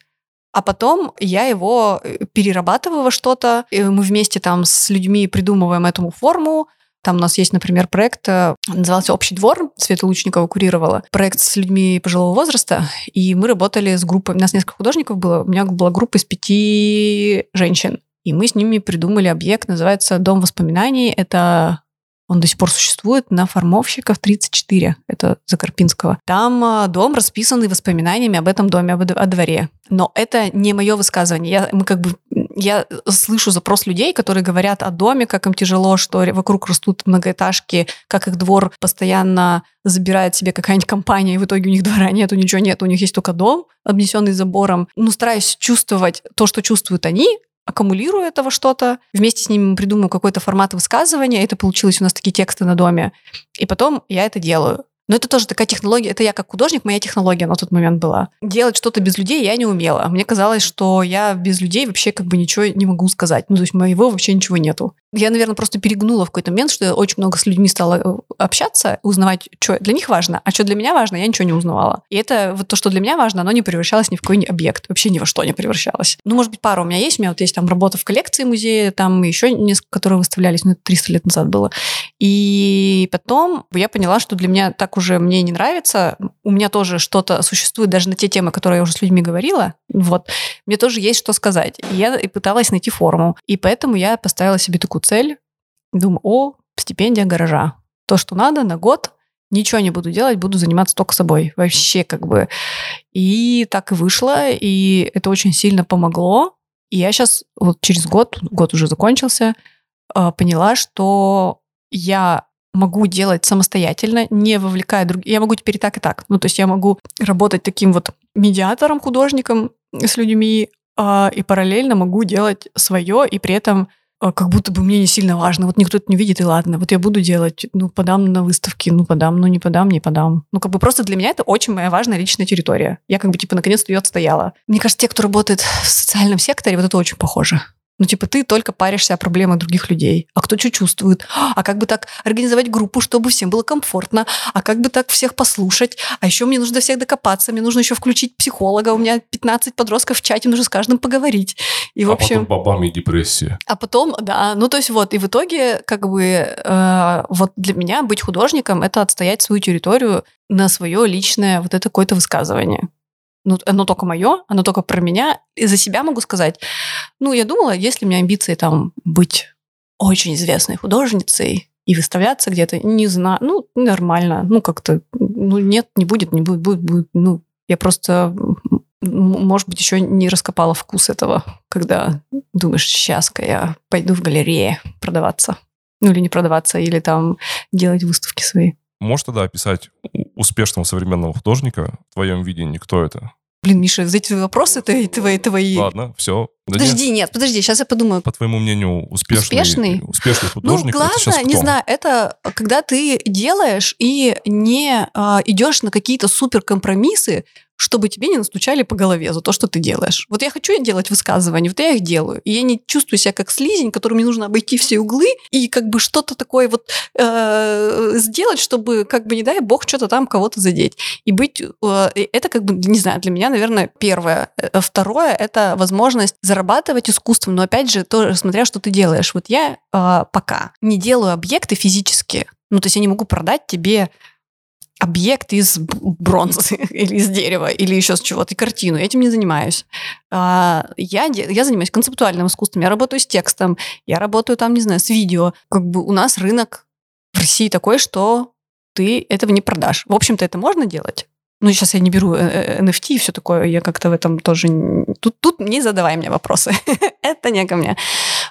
а потом я его перерабатываю во что-то. Мы вместе там с людьми придумываем эту форму. Там у нас есть, например, проект, назывался «Общий двор», Света Лучникова курировала, проект с людьми пожилого возраста, и мы работали с группой, у нас несколько художников было, у меня была группа из 5 женщин, и мы с ними придумали объект, называется «Дом воспоминаний», это... Он до сих пор существует на Формовщиков 34, это Закарпинского. Там дом, расписанный воспоминаниями об этом доме, о дворе. Но это не мое высказывание. Я, мы как бы, я слышу запрос людей, которые говорят о доме, как им тяжело, что вокруг растут многоэтажки, как их двор постоянно забирает себе какая-нибудь компания, и в итоге у них двора нету, ничего нет, у них есть только дом, обнесенный забором. Ну, стараюсь чувствовать то, что чувствуют они, аккумулирую этого что-то, вместе с ними придумаю какой-то формат высказывания, это получилось у нас такие тексты на доме, и потом я это делаю. Но это тоже такая технология, это я как художник, моя технология на тот момент была. Делать что-то без людей я не умела. Мне казалось, что я без людей вообще как бы ничего не могу сказать. Ну, то есть моего вообще ничего нету. Я, наверное, просто перегнула в какой-то момент, что я очень много с людьми стала общаться, узнавать, что для них важно, а что для меня важно, я ничего не узнавала. И это вот то, что для меня важно, оно не превращалось ни в какой объект, вообще ни во что не превращалось. Ну, может быть, пара у меня есть, у меня вот есть там работа в коллекции музея, там еще несколько, которые выставлялись, ну, это 300 лет назад было. И потом я поняла, что для меня так уже мне не нравится, у меня тоже что-то существует, даже на те темы, которые я уже с людьми говорила, вот, мне тоже есть что сказать. И я пыталась найти форму, и поэтому я поставила себе такую цель, думаю, стипендия гаража. То, что надо, на год, ничего не буду делать, буду заниматься только собой. Вообще как бы. И так и вышло, и это очень сильно помогло. И я сейчас вот через год уже закончился, поняла, что я могу делать самостоятельно, не вовлекая других. Я могу теперь и так, и так. Ну, то есть я могу работать таким вот медиатором, художником с людьми, и параллельно могу делать свое, и при этом как будто бы мне не сильно важно. Вот никто это не видит, и ладно. Вот я буду делать, ну, подам на выставки, ну, подам, ну, не подам, не подам. Ну, как бы просто для меня это очень моя важная личная территория. Я как бы, типа, наконец-то ее отстояла. Мне кажется, те, кто работает в социальном секторе, вот это очень похоже. Ну, типа, ты только паришься о проблемах других людей. А кто что чувствует? А как бы так организовать группу, чтобы всем было комфортно? А как бы так всех послушать? А еще мне нужно до всех докопаться, мне нужно еще включить психолога. У меня 15 подростков в чате, нужно с каждым поговорить. И, в общем, потом бабам и депрессия. А потом, да, ну, то есть вот. И в итоге, как бы, вот для меня быть художником – это отстоять свою территорию на свое личное вот это какое-то высказывание. Ну, оно только мое, оно только про меня. И за себя могу сказать. Ну, я думала, если у меня амбиции там быть очень известной художницей и выставляться где-то, не знаю, ну, нормально, ну, как-то, ну, нет, не будет, ну, я просто, может быть, еще не раскопала вкус этого, когда думаешь, сейчас-ка я пойду в галерее продаваться. Ну, или не продаваться, или там делать выставки свои. Можешь тогда описать успешного современного художника в твоем видении? Кто это? Блин, Миша, за эти вопросы твои. Ладно, все. Подожди, сейчас я подумаю. По твоему мнению, успешный художник? Ну, главное, не знаю, это когда ты делаешь и не идешь на какие-то суперкомпромиссы, чтобы тебе не настучали по голове за то, что ты делаешь. Вот я хочу делать высказывания, вот я их делаю. И я не чувствую себя как слизень, которому нужно обойти все углы и как бы что-то такое вот сделать, чтобы как бы не дай бог что-то там кого-то задеть. И быть... это как бы, не знаю, для меня, наверное, первое. Второе — это возможность зарабатывать искусством, но опять же, тоже смотря, что ты делаешь. Вот я пока не делаю объекты физически. Ну, то есть я не могу продать тебе... объект из бронзы или из дерева, или еще с чего-то, и картину. Я этим не занимаюсь. Я занимаюсь концептуальным искусством, я работаю с текстом, я работаю там, не знаю, с видео. Как бы у нас рынок в России такой, что ты этого не продашь. В общем-то, это можно делать. Ну, сейчас я не беру NFT и все такое, я как-то в этом тоже... Тут не задавай мне вопросы. Это не ко мне.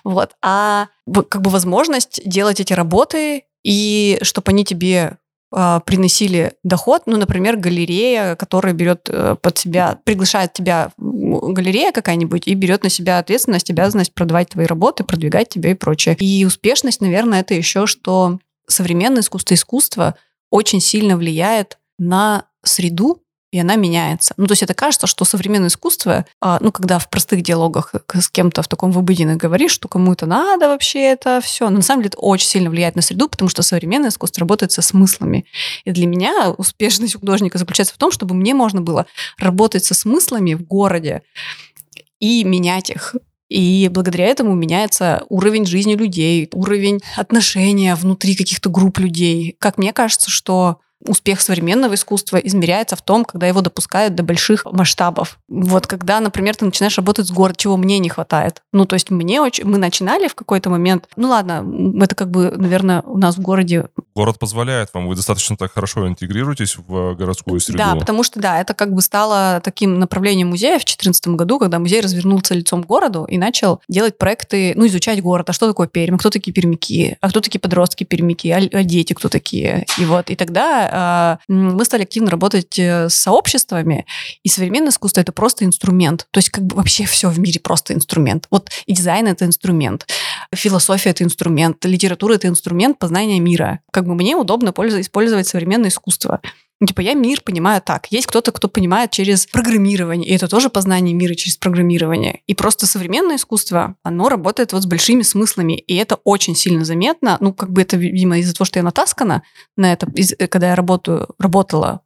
Вот. А как бы возможность делать эти работы, и чтобы они тебе приносили доход, ну, например, галерея, которая берет под себя, приглашает тебя галерея какая-нибудь и берет на себя ответственность, обязанность продавать твои работы, продвигать тебя и прочее. И успешность, наверное, это еще, что современное искусство очень сильно влияет на среду, и она меняется. Ну, то есть это кажется, что современное искусство, ну, когда в простых диалогах с кем-то в таком выбытии говоришь, что кому это надо вообще это все, но на самом деле это очень сильно влияет на среду, потому что современное искусство работает со смыслами. И для меня успешность художника заключается в том, чтобы мне можно было работать со смыслами в городе и менять их. И благодаря этому меняется уровень жизни людей, уровень отношения внутри каких-то групп людей. Как мне кажется, что успех современного искусства измеряется в том, когда его допускают до больших масштабов. Вот когда, например, ты начинаешь работать с городом, чего мне не хватает. Ну, то есть мы начинали в какой-то момент... Ну, ладно, это как бы, наверное, у нас в городе... Город позволяет вам, вы достаточно так хорошо интегрируетесь в городскую среду. Да, потому что, да, это как бы стало таким направлением музея в 2014 году, когда музей развернулся лицом к городу и начал делать проекты, ну, изучать город. А что такое Пермь? Кто такие пермяки? А кто такие подростки-пермяки? А дети кто такие? И вот, и тогда мы стали активно работать с сообществами, и современное искусство — это просто инструмент. То есть как бы вообще все в мире просто инструмент. Вот и дизайн — это инструмент, философия — это инструмент, литература — это инструмент познания мира. Как бы мне удобно использовать современное искусство. Типа я мир понимаю так. Есть кто-то, кто понимает через программирование, и это тоже познание мира через программирование. И просто современное искусство, оно работает вот с большими смыслами, и это очень сильно заметно. Ну, как бы это, видимо, из-за того, что я натаскана на это, когда я работала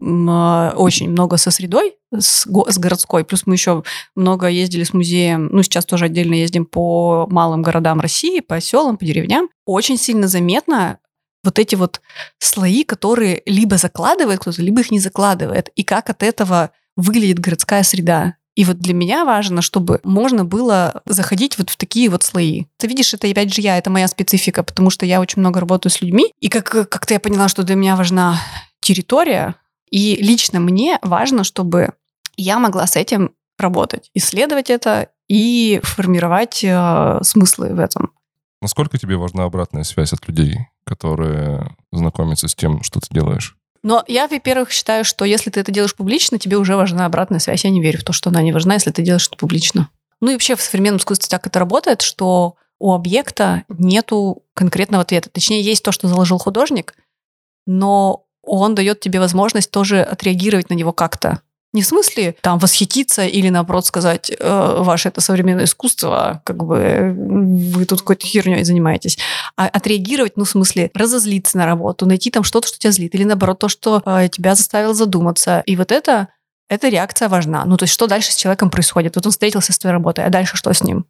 очень много со средой, с городской. Плюс мы еще много ездили с музеем, ну, сейчас тоже отдельно ездим по малым городам России, по селам, по деревням. Очень сильно заметно вот эти вот слои, которые либо закладывает кто-то, либо их не закладывает. И как от этого выглядит городская среда. И вот для меня важно, чтобы можно было заходить вот в такие вот слои. Ты видишь, это опять же это моя специфика, потому что я очень много работаю с людьми. И как-то я поняла, что для меня важна территория. И лично мне важно, чтобы я могла с этим работать, исследовать это и формировать смыслы в этом. Насколько тебе важна обратная связь от людей, которые знакомятся с тем, что ты делаешь? Но я, во-первых, считаю, что если ты это делаешь публично, тебе уже важна обратная связь. Я не верю в то, что она не важна, если ты делаешь это публично. Ну и вообще в современном искусстве так это работает, что у объекта нету конкретного ответа. Точнее, есть то, что заложил художник, но он дает тебе возможность тоже отреагировать на него как-то. Не в смысле там восхититься или, наоборот, сказать, ваше это современное искусство, как бы вы тут какой-то херней занимаетесь, а отреагировать, ну, в смысле разозлиться на работу, найти там что-то, что тебя злит, или, наоборот, то, что тебя заставило задуматься. И вот эта реакция важна. Ну, то есть что дальше с человеком происходит? Вот он встретился с твоей работой, а дальше что с ним?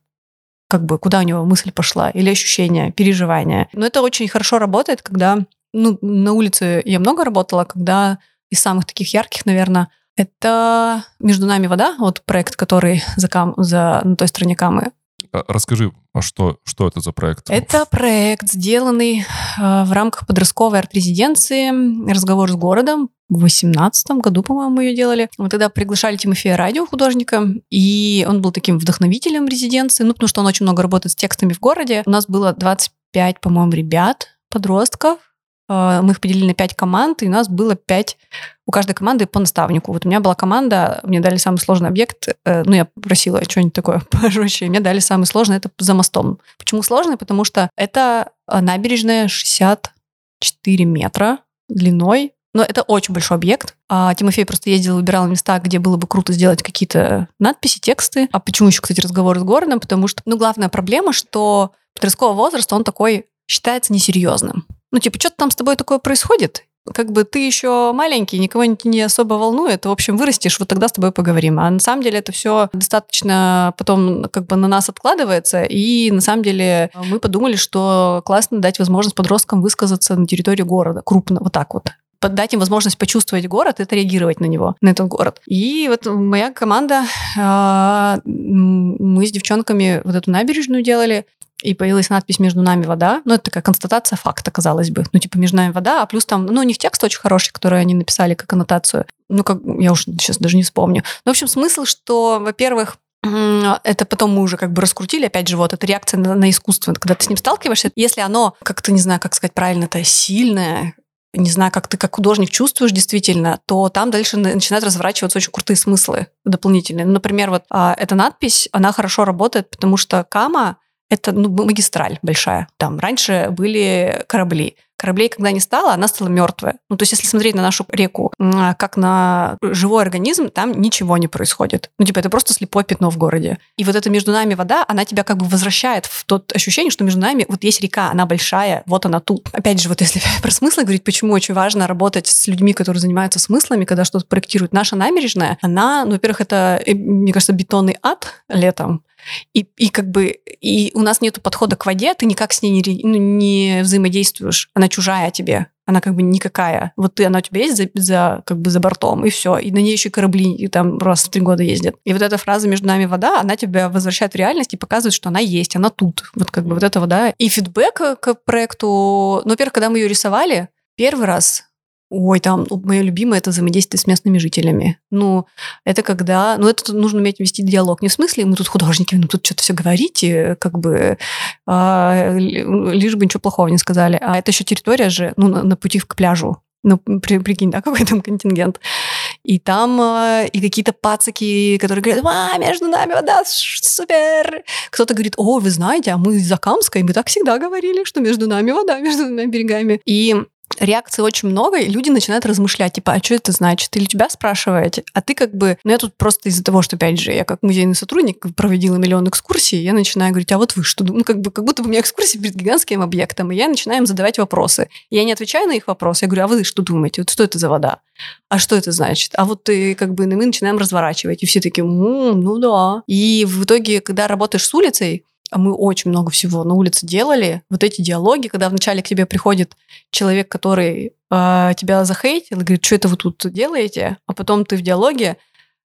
Как бы куда у него мысль пошла? Или ощущение, переживание? Но это очень хорошо работает, когда... Ну, на улице я много работала, когда из самых таких ярких, наверное, это «Между нами вода», вот проект, который на той стороне Камы. Расскажи, что это за проект? Это проект, сделанный в рамках подростковой арт-резиденции «Разговор с городом». В 2018 году, по-моему, ее делали. Мы тогда приглашали Тимофея Радио, художника, и он был таким вдохновителем резиденции, ну, потому что он очень много работает с текстами в городе. У нас было 25, по-моему, ребят, подростков. Мы их поделили на 5 команд, и у нас было 5, у каждой команды по наставнику. Вот у меня была команда, мне дали самый сложный объект, ну, я просила что-нибудь такое пожестче, мне дали самый сложный, это за мостом. Почему сложный? Потому что это набережная 64 метра длиной, но это очень большой объект. Тимофей просто ездил, выбирал места, где было бы круто сделать какие-то надписи, тексты. А почему еще, кстати, разговор с городом? Потому что, ну, главная проблема, что подросткового возраста он такой считается несерьезным. Ну, типа, что-то там с тобой такое происходит. Как бы ты еще маленький, никого не особо волнует. В общем, вырастешь, вот тогда с тобой поговорим. А на самом деле это все достаточно потом как бы на нас откладывается. И на самом деле мы подумали, что классно дать возможность подросткам высказаться на территории города. Крупно, вот так вот. Дать им возможность почувствовать город и отреагировать на него, на этот город. И вот моя команда, мы с девчонками вот эту набережную делали. И появилась надпись «Между нами вода». Ну, это такая констатация факта, казалось бы. Ну, типа, «Между нами вода», а плюс там... Ну, у них текст очень хороший, который они написали как аннотацию. Ну, как... Я уж сейчас даже не вспомню. Но, в общем, смысл, что, во-первых, это потом мы уже как бы раскрутили, опять же, вот, это реакция на искусство. Когда ты с ним сталкиваешься, если оно как-то, не знаю, как сказать правильно-то, сильное, не знаю, как ты как художник чувствуешь действительно, то там дальше начинают разворачиваться очень крутые смыслы дополнительные. Ну, например, вот эта надпись, она хорошо работает, потому что Кама... Это, ну, магистраль большая. Там раньше были корабли. Кораблей, когда не стало, она стала мертвая. Ну, то есть, если смотреть на нашу реку как на живой организм, там ничего не происходит. Ну, типа, это просто слепое пятно в городе. И вот эта «Между нами вода», она тебя как бы возвращает в то ощущение, что между нами вот есть река, она большая, вот она тут. Опять же, вот если про смыслы говорить, почему очень важно работать с людьми, которые занимаются смыслами, когда что-то проектируют. Наша набережная, она, ну, во-первых, это, мне кажется, бетонный ад летом. И как бы и у нас нет подхода к воде, ты никак с ней не взаимодействуешь. Она чужая тебе. Она как бы никакая. Вот ты, она у тебя есть за бортом, и все. И на ней еще корабли и там раз в 3 года ездят. И вот эта фраза «Между нами вода», она тебя возвращает в реальность и показывает, что она есть, она тут. Вот как бы вот эта вода. И фидбэк к проекту... Ну, во-первых, когда мы ее рисовали, первый раз... Ой, там, мое любимое – это взаимодействие с местными жителями. Ну, это когда... Ну, это нужно уметь вести диалог. Не в смысле, мы тут художники, ну, тут что-то все говорите, как бы, лишь бы ничего плохого не сказали. А это еще территория же, ну, на пути к пляжу. Ну, прикинь, да, какой там контингент. И там и какие-то пацаки, которые говорят: «А, между нами вода, супер!» Кто-то говорит: «О, вы знаете, а мы из Закамска, и мы так всегда говорили, что между нами вода, между нами берегами». И... реакций очень много, и люди начинают размышлять, типа, а что это значит? Или тебя спрашиваете, а ты как бы... Ну, я тут просто из-за того, что, опять же, я как музейный сотрудник проводила миллион экскурсий, я начинаю говорить: а вот вы что думаете? Ну, как бы, как будто бы у меня экскурсии перед гигантским объектом, и я начинаю им задавать вопросы. Я не отвечаю на их вопросы, я говорю: а вы что думаете? Вот что это за вода? А что это значит? А вот ты как бы... И мы начинаем разворачивать, и все такие: ну да. И в итоге, когда работаешь с улицей, а мы очень много всего на улице делали, вот эти диалоги, когда вначале к тебе приходит человек, который тебя захейтил, и говорит: что это вы тут делаете? А потом ты в диалоге,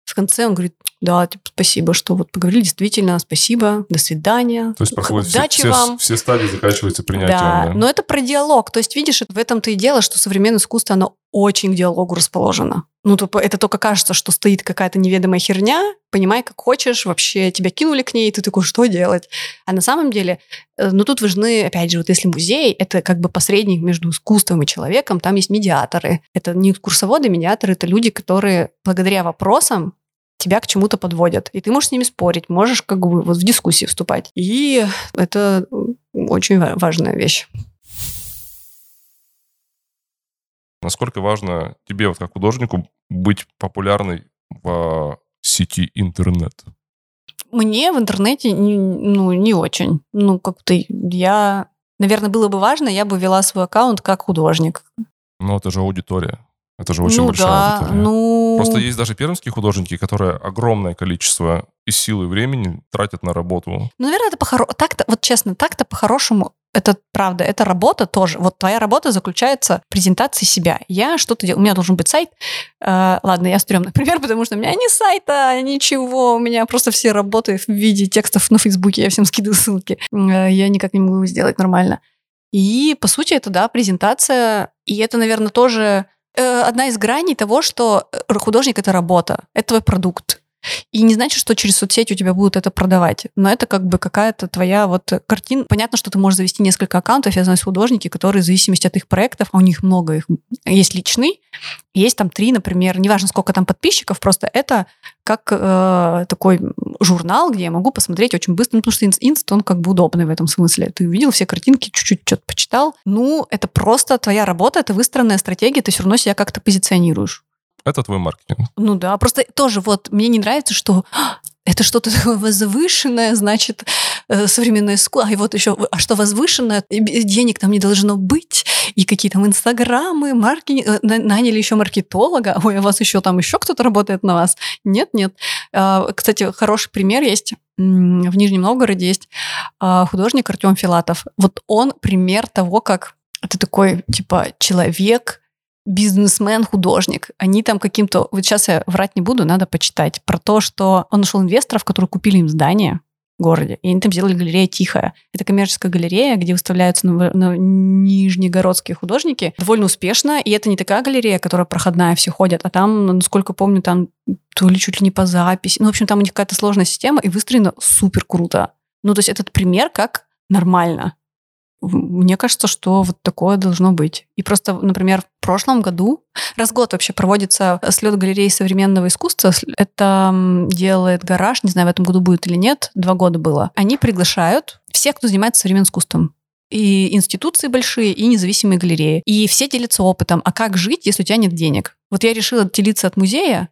в конце он говорит: да, типа, спасибо, что вот поговорили, действительно, спасибо, до свидания, то есть проходит удачи вам. Все стадии заканчиваются принятием. Да, но это про диалог. То есть, видишь, в этом-то и дело, что современное искусство, оно очень к диалогу расположено. Ну, это только кажется, что стоит какая-то неведомая херня, понимай, как хочешь, вообще тебя кинули к ней, и ты такой: что делать? А на самом деле, ну, тут важны, опять же, вот если музей, это как бы посредник между искусством и человеком, там есть медиаторы. Это не экскурсоводы, медиаторы, это люди, которые благодаря вопросам тебя к чему-то подводят. И ты можешь с ними спорить, можешь как бы вот в дискуссии вступать. И это очень важная вещь. Насколько важно тебе, вот как художнику, быть популярной в сети интернет? Мне в интернете не очень. Ну, как-то я... Наверное, было бы важно, я бы вела свой аккаунт как художник. Ну, это же аудитория. Это же очень большая аудитория. Просто есть даже пермские художники, которые огромное количество и сил, и времени тратят на работу. Ну, наверное, это по-хорошему... Вот честно, так-то по-хорошему... Это правда, это работа тоже. Вот твоя работа заключается в презентации себя. Я что-то делаю. У меня должен быть сайт. Ладно, я стрёмный пример, потому что у меня ни сайта, ничего. У меня просто все работы в виде текстов на Фейсбуке. Я всем скидываю ссылки. Я никак не могу его сделать нормально. И, по сути, это, да, презентация. И это, наверное, тоже одна из граней того, что художник – это работа, это твой продукт. И не значит, что через соцсети у тебя будут это продавать. Но это как бы какая-то твоя вот картина. Понятно, что ты можешь завести несколько аккаунтов. Я знаю художники, которые в зависимости от их проектов, а у них много их, есть личный, есть там 3, например, неважно, сколько там подписчиков, просто это как такой журнал, где я могу посмотреть очень быстро, ну, потому что Инст, он как бы удобный в этом смысле. Ты увидел все картинки, чуть-чуть что-то почитал. Ну, это просто твоя работа, это выстроенная стратегия, ты все равно себя как-то позиционируешь. Это твой маркетинг. Ну да, просто тоже вот мне не нравится, что это что-то такое возвышенное, значит, современное искусство. А вот еще, а что возвышенное? Денег там не должно быть. И какие там инстаграмы, маркетинг. Наняли еще маркетолога. Ой, у вас еще там еще кто-то работает на вас? Нет. Кстати, хороший пример есть. В Нижнем Новгороде есть художник Артем Филатов. Вот он пример того, как это такой, типа, человек... бизнесмен, художник. Они там каким-то... Вот сейчас я врать не буду, надо почитать. Про то, что он нашел инвесторов, которые купили им здание в городе. И они там сделали галерею «Тихая». Это коммерческая галерея, где выставляются нижнегородские художники. Довольно успешно. И это не такая галерея, которая проходная, все ходят. А там, насколько помню, там то ли чуть ли не по записи. Ну, в общем, там у них какая-то сложная система, и выстроена супер круто. Ну, то есть этот пример как нормально. Мне кажется, что вот такое должно быть. И просто, например, в прошлом году, раз в год вообще проводится слет галереи современного искусства. Это делает «Гараж», не знаю, в этом году будет или нет, 2 года было. Они приглашают всех, кто занимается современным искусством. И институции большие, и независимые галереи. И все делятся опытом. А как жить, если у тебя нет денег? Вот я решила отделиться от музея,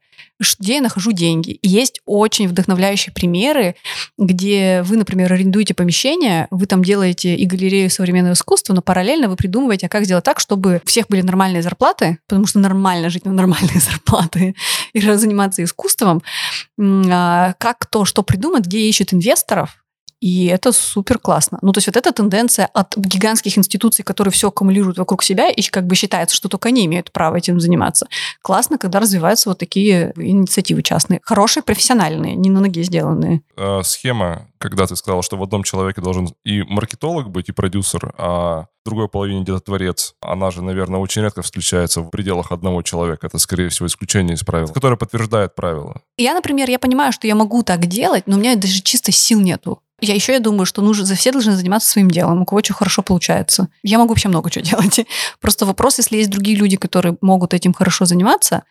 где я нахожу деньги. И есть очень вдохновляющие примеры, где вы, например, арендуете помещение, вы там делаете и галерею современного искусства, но параллельно вы придумываете, а как сделать так, чтобы у всех были нормальные зарплаты, потому что нормально жить на нормальные зарплаты и заниматься искусством. Как кто что придумает, где ищет инвесторов, И это супер классно. Ну, то есть вот эта тенденция от гигантских институций, которые все аккумулируют вокруг себя, и как бы считается, что только они имеют право этим заниматься. Классно, когда развиваются вот такие инициативы частные. Хорошие, профессиональные, не на ноге сделанные. Схема, когда ты сказала, что в одном человеке должен и маркетолог быть, и продюсер, а в другой половине где-то творец, она же, наверное, очень редко встречается в пределах одного человека. Это, скорее всего, исключение из правил, которое подтверждает правила. Я, например, я понимаю, что я могу так делать, но у меня даже чисто сил нету. Я думаю, что нужно, все должны заниматься своим делом, у кого что хорошо получается. Я могу вообще много чего делать. Просто вопрос, если есть другие люди, которые могут этим хорошо заниматься,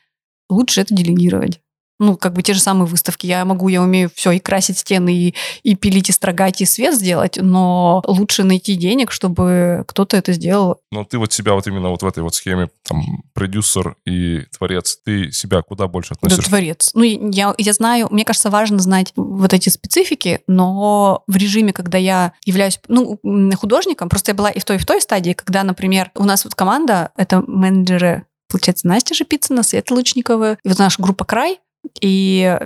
лучше это делегировать. Ну, как бы те же самые выставки. Я умею все, и красить стены, и пилить, и строгать, и свет сделать, но лучше найти денег, чтобы кто-то это сделал. Но ты вот себя вот именно вот в этой вот схеме, там, продюсер и творец, ты себя куда больше относишь? Да, творец. Ну, я знаю, мне кажется, важно знать вот эти специфики, но в режиме, когда я являюсь, художником, просто я была и в той стадии, когда, например, у нас вот команда, это менеджеры, получается, Настя Шпицына, Света Лучникова, и вот наша группа «Край», и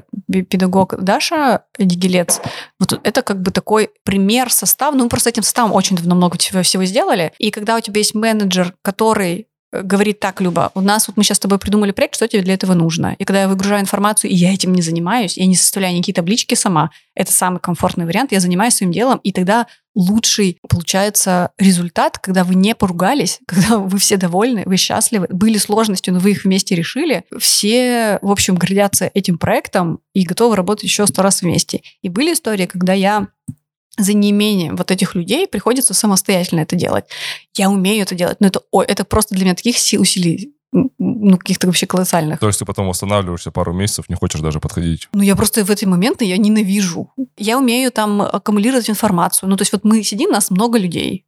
педагог Даша Дегилец. Вот это как бы такой пример состава. Ну, мы просто этим составом очень давно много всего сделали. И когда у тебя есть менеджер, который говорит: так, Люба, у нас вот мы сейчас с тобой придумали проект, что тебе для этого нужно. И когда я выгружаю информацию, и я этим не занимаюсь, я не составляю никакие таблички сама, это самый комфортный вариант, я занимаюсь своим делом, и тогда лучший получается результат, когда вы не поругались, когда вы все довольны, вы счастливы, были сложности, но вы их вместе решили, все, в общем, гордятся этим проектом и готовы работать еще 100 раз вместе. И были истории, когда я за неимением вот этих людей приходится самостоятельно это делать. Я умею это делать, но это просто для меня таких сил усилий, каких-то вообще колоссальных. То есть ты потом восстанавливаешься пару месяцев, не хочешь даже подходить? Я просто в эти моменты я ненавижу. Я умею там аккумулировать информацию. То есть вот мы сидим, нас много людей.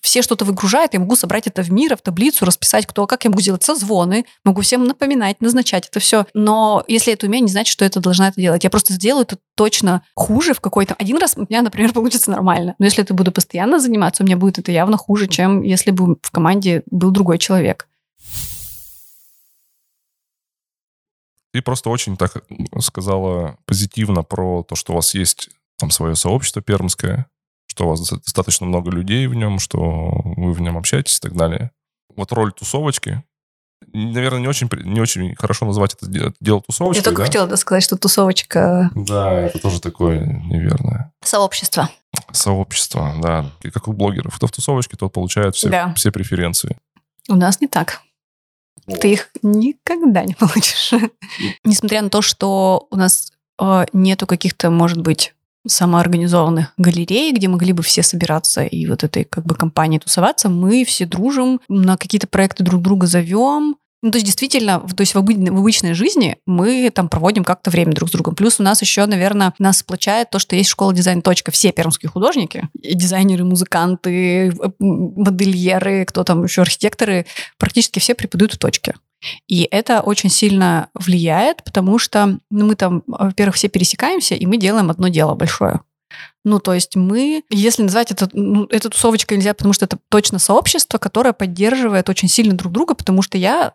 Все что-то выгружают, я могу собрать это в мир, в таблицу, расписать, кто как, я могу делать созвоны, могу всем напоминать, назначать это все. Но если это умею, не значит, что это должна это делать. Я просто сделаю это точно хуже в какой-то... Один раз у меня, например, получится нормально. Но если это буду постоянно заниматься, у меня будет это явно хуже, чем если бы в команде был другой человек. Ты просто очень так сказала позитивно про то, что у вас есть там свое сообщество пермское, что у вас достаточно много людей в нем, что вы в нем общаетесь и так далее. Вот роль тусовочки. Наверное, не очень хорошо назвать это дело тусовочкой. Я только хотела сказать, что тусовочка... Да, это тоже такое неверное. Сообщество, да. Как у блогеров. Кто в тусовочке, тот получает все преференции. У нас не так. Ты их никогда не получишь. Несмотря на то, что у нас нету каких-то, может быть, самоорганизованных галерей, где могли бы все собираться и вот этой как бы компанией тусоваться, мы все дружим, на какие-то проекты друг друга зовем. То есть действительно, в обычной жизни мы там проводим как-то время друг с другом. Плюс у нас еще, наверное, нас сплочает то, что есть школа дизайн «Точка». Все пермские художники, дизайнеры, музыканты, модельеры, кто там еще, архитекторы, практически все преподают в «Точке». И это очень сильно влияет, потому что мы там, во-первых, все пересекаемся, и мы делаем одно дело большое. То есть мы, если назвать это, это тусовочкой нельзя, потому что это точно сообщество, которое поддерживает очень сильно друг друга, потому что я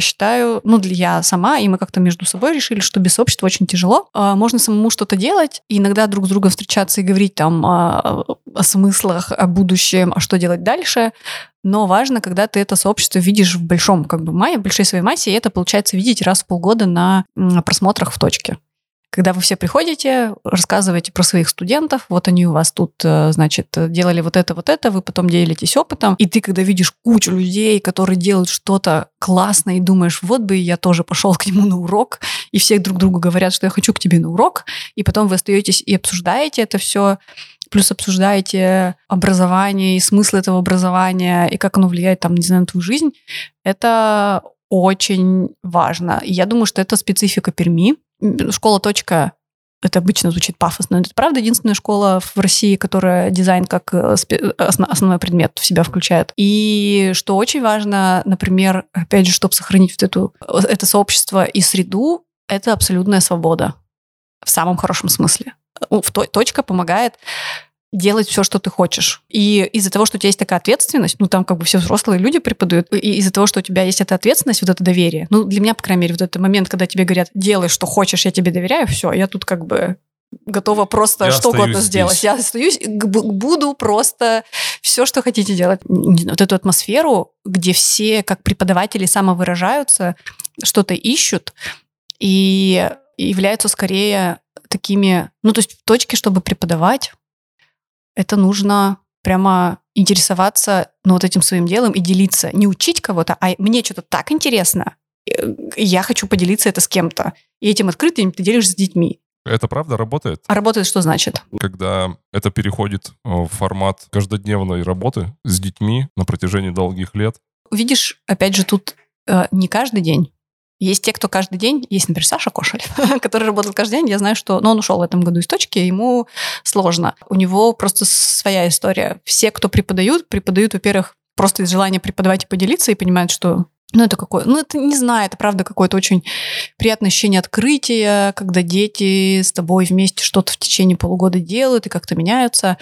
считаю, я сама, и мы как-то между собой решили, что без сообщества очень тяжело. Можно самому что-то делать, и иногда друг с другом встречаться и говорить там о смыслах, о будущем, а что делать дальше. Но важно, когда ты это сообщество видишь в большом, в большой своей массе, и это получается видеть раз в полгода на просмотрах в «Точке». Когда вы все приходите, рассказываете про своих студентов, вот они у вас тут, значит, делали вот это, вы потом делитесь опытом, и ты, когда видишь кучу людей, которые делают что-то классное, и думаешь, вот бы я тоже пошел к нему на урок, и все друг другу говорят, что я хочу к тебе на урок, и потом вы остаетесь и обсуждаете это все, плюс обсуждаете образование и смысл этого образования, и как оно влияет, там, не знаю, на твою жизнь, это очень важно. И я думаю, что это специфика Перми. Школа «Точка» — это обычно звучит пафосно, но это правда единственная школа в России, которая дизайн как основной предмет в себя включает. И что очень важно, например, опять же, чтобы сохранить это сообщество и среду, это абсолютная свобода в самом хорошем смысле. «Точка» помогает делать все, что ты хочешь. И из-за того, что у тебя есть такая ответственность, там все взрослые люди преподают, и из-за того, что у тебя есть эта ответственность, вот это доверие, для меня, по крайней мере, вот этот момент, когда тебе говорят, делай, что хочешь, я тебе доверяю, все, я тут готова просто что угодно сделать. Я остаюсь, буду просто все, что хотите делать. Вот эту атмосферу, где все, как преподаватели, самовыражаются, что-то ищут и являются скорее такими... Ну, то есть в точке, чтобы преподавать, это нужно прямо интересоваться, ну, вот этим своим делом и делиться. Не учить кого-то, а мне что-то так интересно, я хочу поделиться это с кем-то. И этим открытием ты делишься с детьми. Это правда работает? А работает что значит? Когда это переходит в формат каждодневной работы с детьми на протяжении долгих лет. Видишь, опять же, тут не каждый день. Есть те, кто каждый день... Есть, например, Саша Кошелев, который работал каждый день. Я знаю, что... Но он ушел в этом году из точки, ему сложно. У него просто своя история. Все, кто преподают, во-первых, просто из желания преподавать и поделиться, и понимают, что... Ну, это какое... Ну, это, не знаю, это правда какое-то очень приятное ощущение открытия, когда дети с тобой вместе что-то в течение полугода делают и как-то меняются.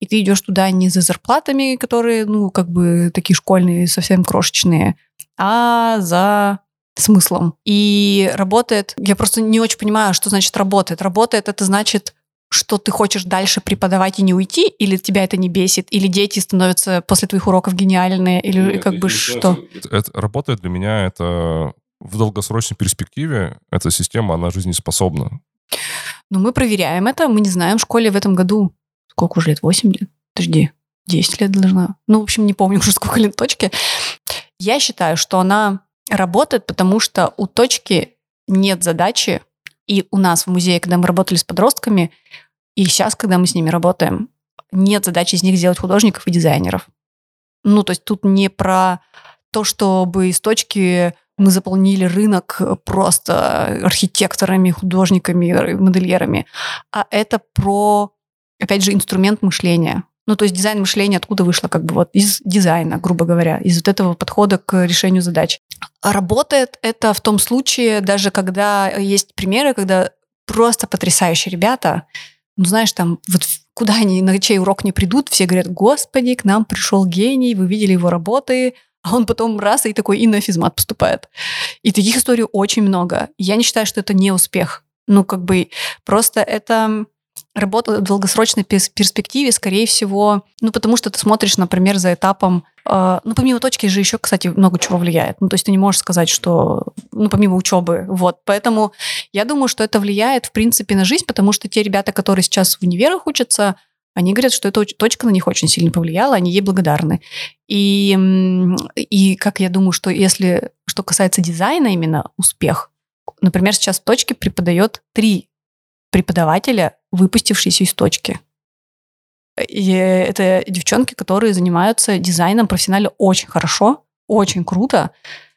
И ты идешь туда не за зарплатами, которые, ну, как бы такие школьные, совсем крошечные, а за... смыслом. И работает... Я просто не очень понимаю, что значит работает. Работает — это значит, что ты хочешь дальше преподавать и не уйти, или тебя это не бесит, или дети становятся после твоих уроков гениальные, или нет, как бы что? Это работает для меня, это в долгосрочной перспективе эта система, она жизнеспособна. Но мы проверяем это, мы не знаем, в школе в этом году... Сколько уже лет? 8 лет? Подожди, 10 лет должна. Ну, в общем, не помню уже, сколько лет точки. Я считаю, что она... работает, потому что у точки нет задачи, и у нас в музее, когда мы работали с подростками, и сейчас, когда мы с ними работаем, нет задачи из них сделать художников и дизайнеров. Ну, то есть тут не про то, чтобы из точки мы заполнили рынок просто архитекторами, художниками, модельерами, а это про, опять же, инструмент мышления. Ну, то есть дизайн мышления откуда вышло? Как бы вот из дизайна, грубо говоря, из вот этого подхода к решению задач. Работает это в том случае, даже когда есть примеры, когда просто потрясающие ребята, ну, знаешь, там, вот куда они, на чей урок не придут, все говорят: «Господи, к нам пришел гений, вы видели его работы», а он потом раз и такой и на физмат поступает. И таких историй очень много. Я не считаю, что это не успех. Ну, как бы просто это... Работа в долгосрочной перспективе, скорее всего, ну, потому что ты смотришь, например, за этапом... ну, помимо точки же еще, кстати, много чего влияет. Ну, то есть ты не можешь сказать, что... Ну, помимо учебы. Вот. Поэтому я думаю, что это влияет, в принципе, на жизнь, потому что те ребята, которые сейчас в универах учатся, они говорят, что эта точка на них очень сильно повлияла, они ей благодарны. И как я думаю, что если... Что касается дизайна именно, успех. Например, сейчас в точке преподает 3 преподавателя, выпустившиеся из точки. И это девчонки, которые занимаются дизайном профессионально очень хорошо, очень круто.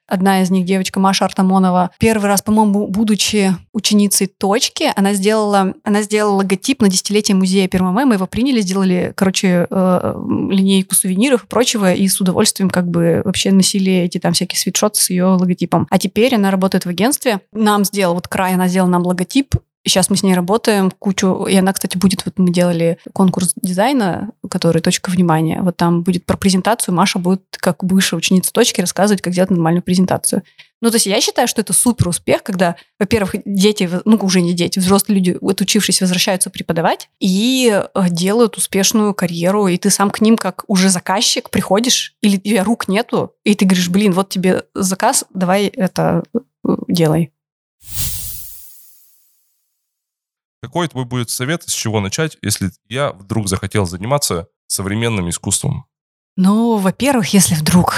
Одна из них, девочка Маша Артамонова, первый раз, по-моему, будучи ученицей точки, она сделала логотип на 10-летие музея Пермэм, мы его приняли, сделали, короче, линейку сувениров и прочего, и с удовольствием как бы вообще носили эти там всякие свитшоты с ее логотипом. А теперь она работает в агентстве. Нам сделала, вот Край, она сделала нам логотип. Сейчас мы с ней работаем кучу, и она, кстати, будет, вот мы делали конкурс дизайна, который «Точка внимания», вот там будет про презентацию, Маша будет, как бывшая ученица точки, рассказывать, как делать нормальную презентацию. Ну, то есть я считаю, что это супер успех, когда, во-первых, дети, ну, уже не дети, взрослые люди, отучившись, возвращаются преподавать и делают успешную карьеру, и ты сам к ним как уже заказчик приходишь, или у тебя рук нету, и ты говоришь: блин, вот тебе заказ, давай это делай. Какой твой будет совет, с чего начать, если я вдруг захотел заниматься современным искусством? Ну, во-первых, если вдруг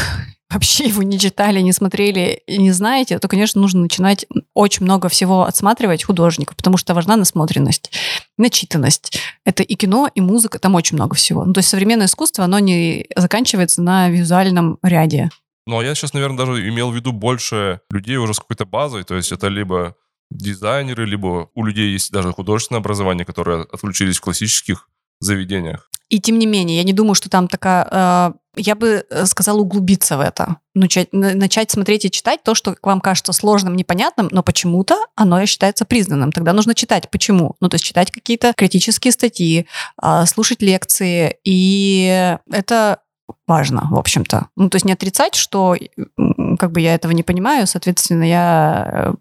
вообще его не читали, не смотрели и не знаете, то, конечно, нужно начинать очень много всего отсматривать художников, потому что важна насмотренность, начитанность. Это и кино, и музыка, там очень много всего. Ну, то есть современное искусство, оно не заканчивается на визуальном ряде. Ну, а я сейчас, наверное, даже имел в виду больше людей уже с какой-то базой, то есть это либо... дизайнеры, либо у людей есть даже художественное образование, которые отключились в классических заведениях. И тем не менее, я не думаю, что там такая... я бы сказала, углубиться в это. Начать смотреть и читать то, что вам кажется сложным, непонятным, но почему-то оно считается признанным. Тогда нужно читать. Почему? Ну, то есть читать какие-то критические статьи, слушать лекции. И это важно, в общем-то. Ну, то есть не отрицать, что как бы я этого не понимаю, соответственно, я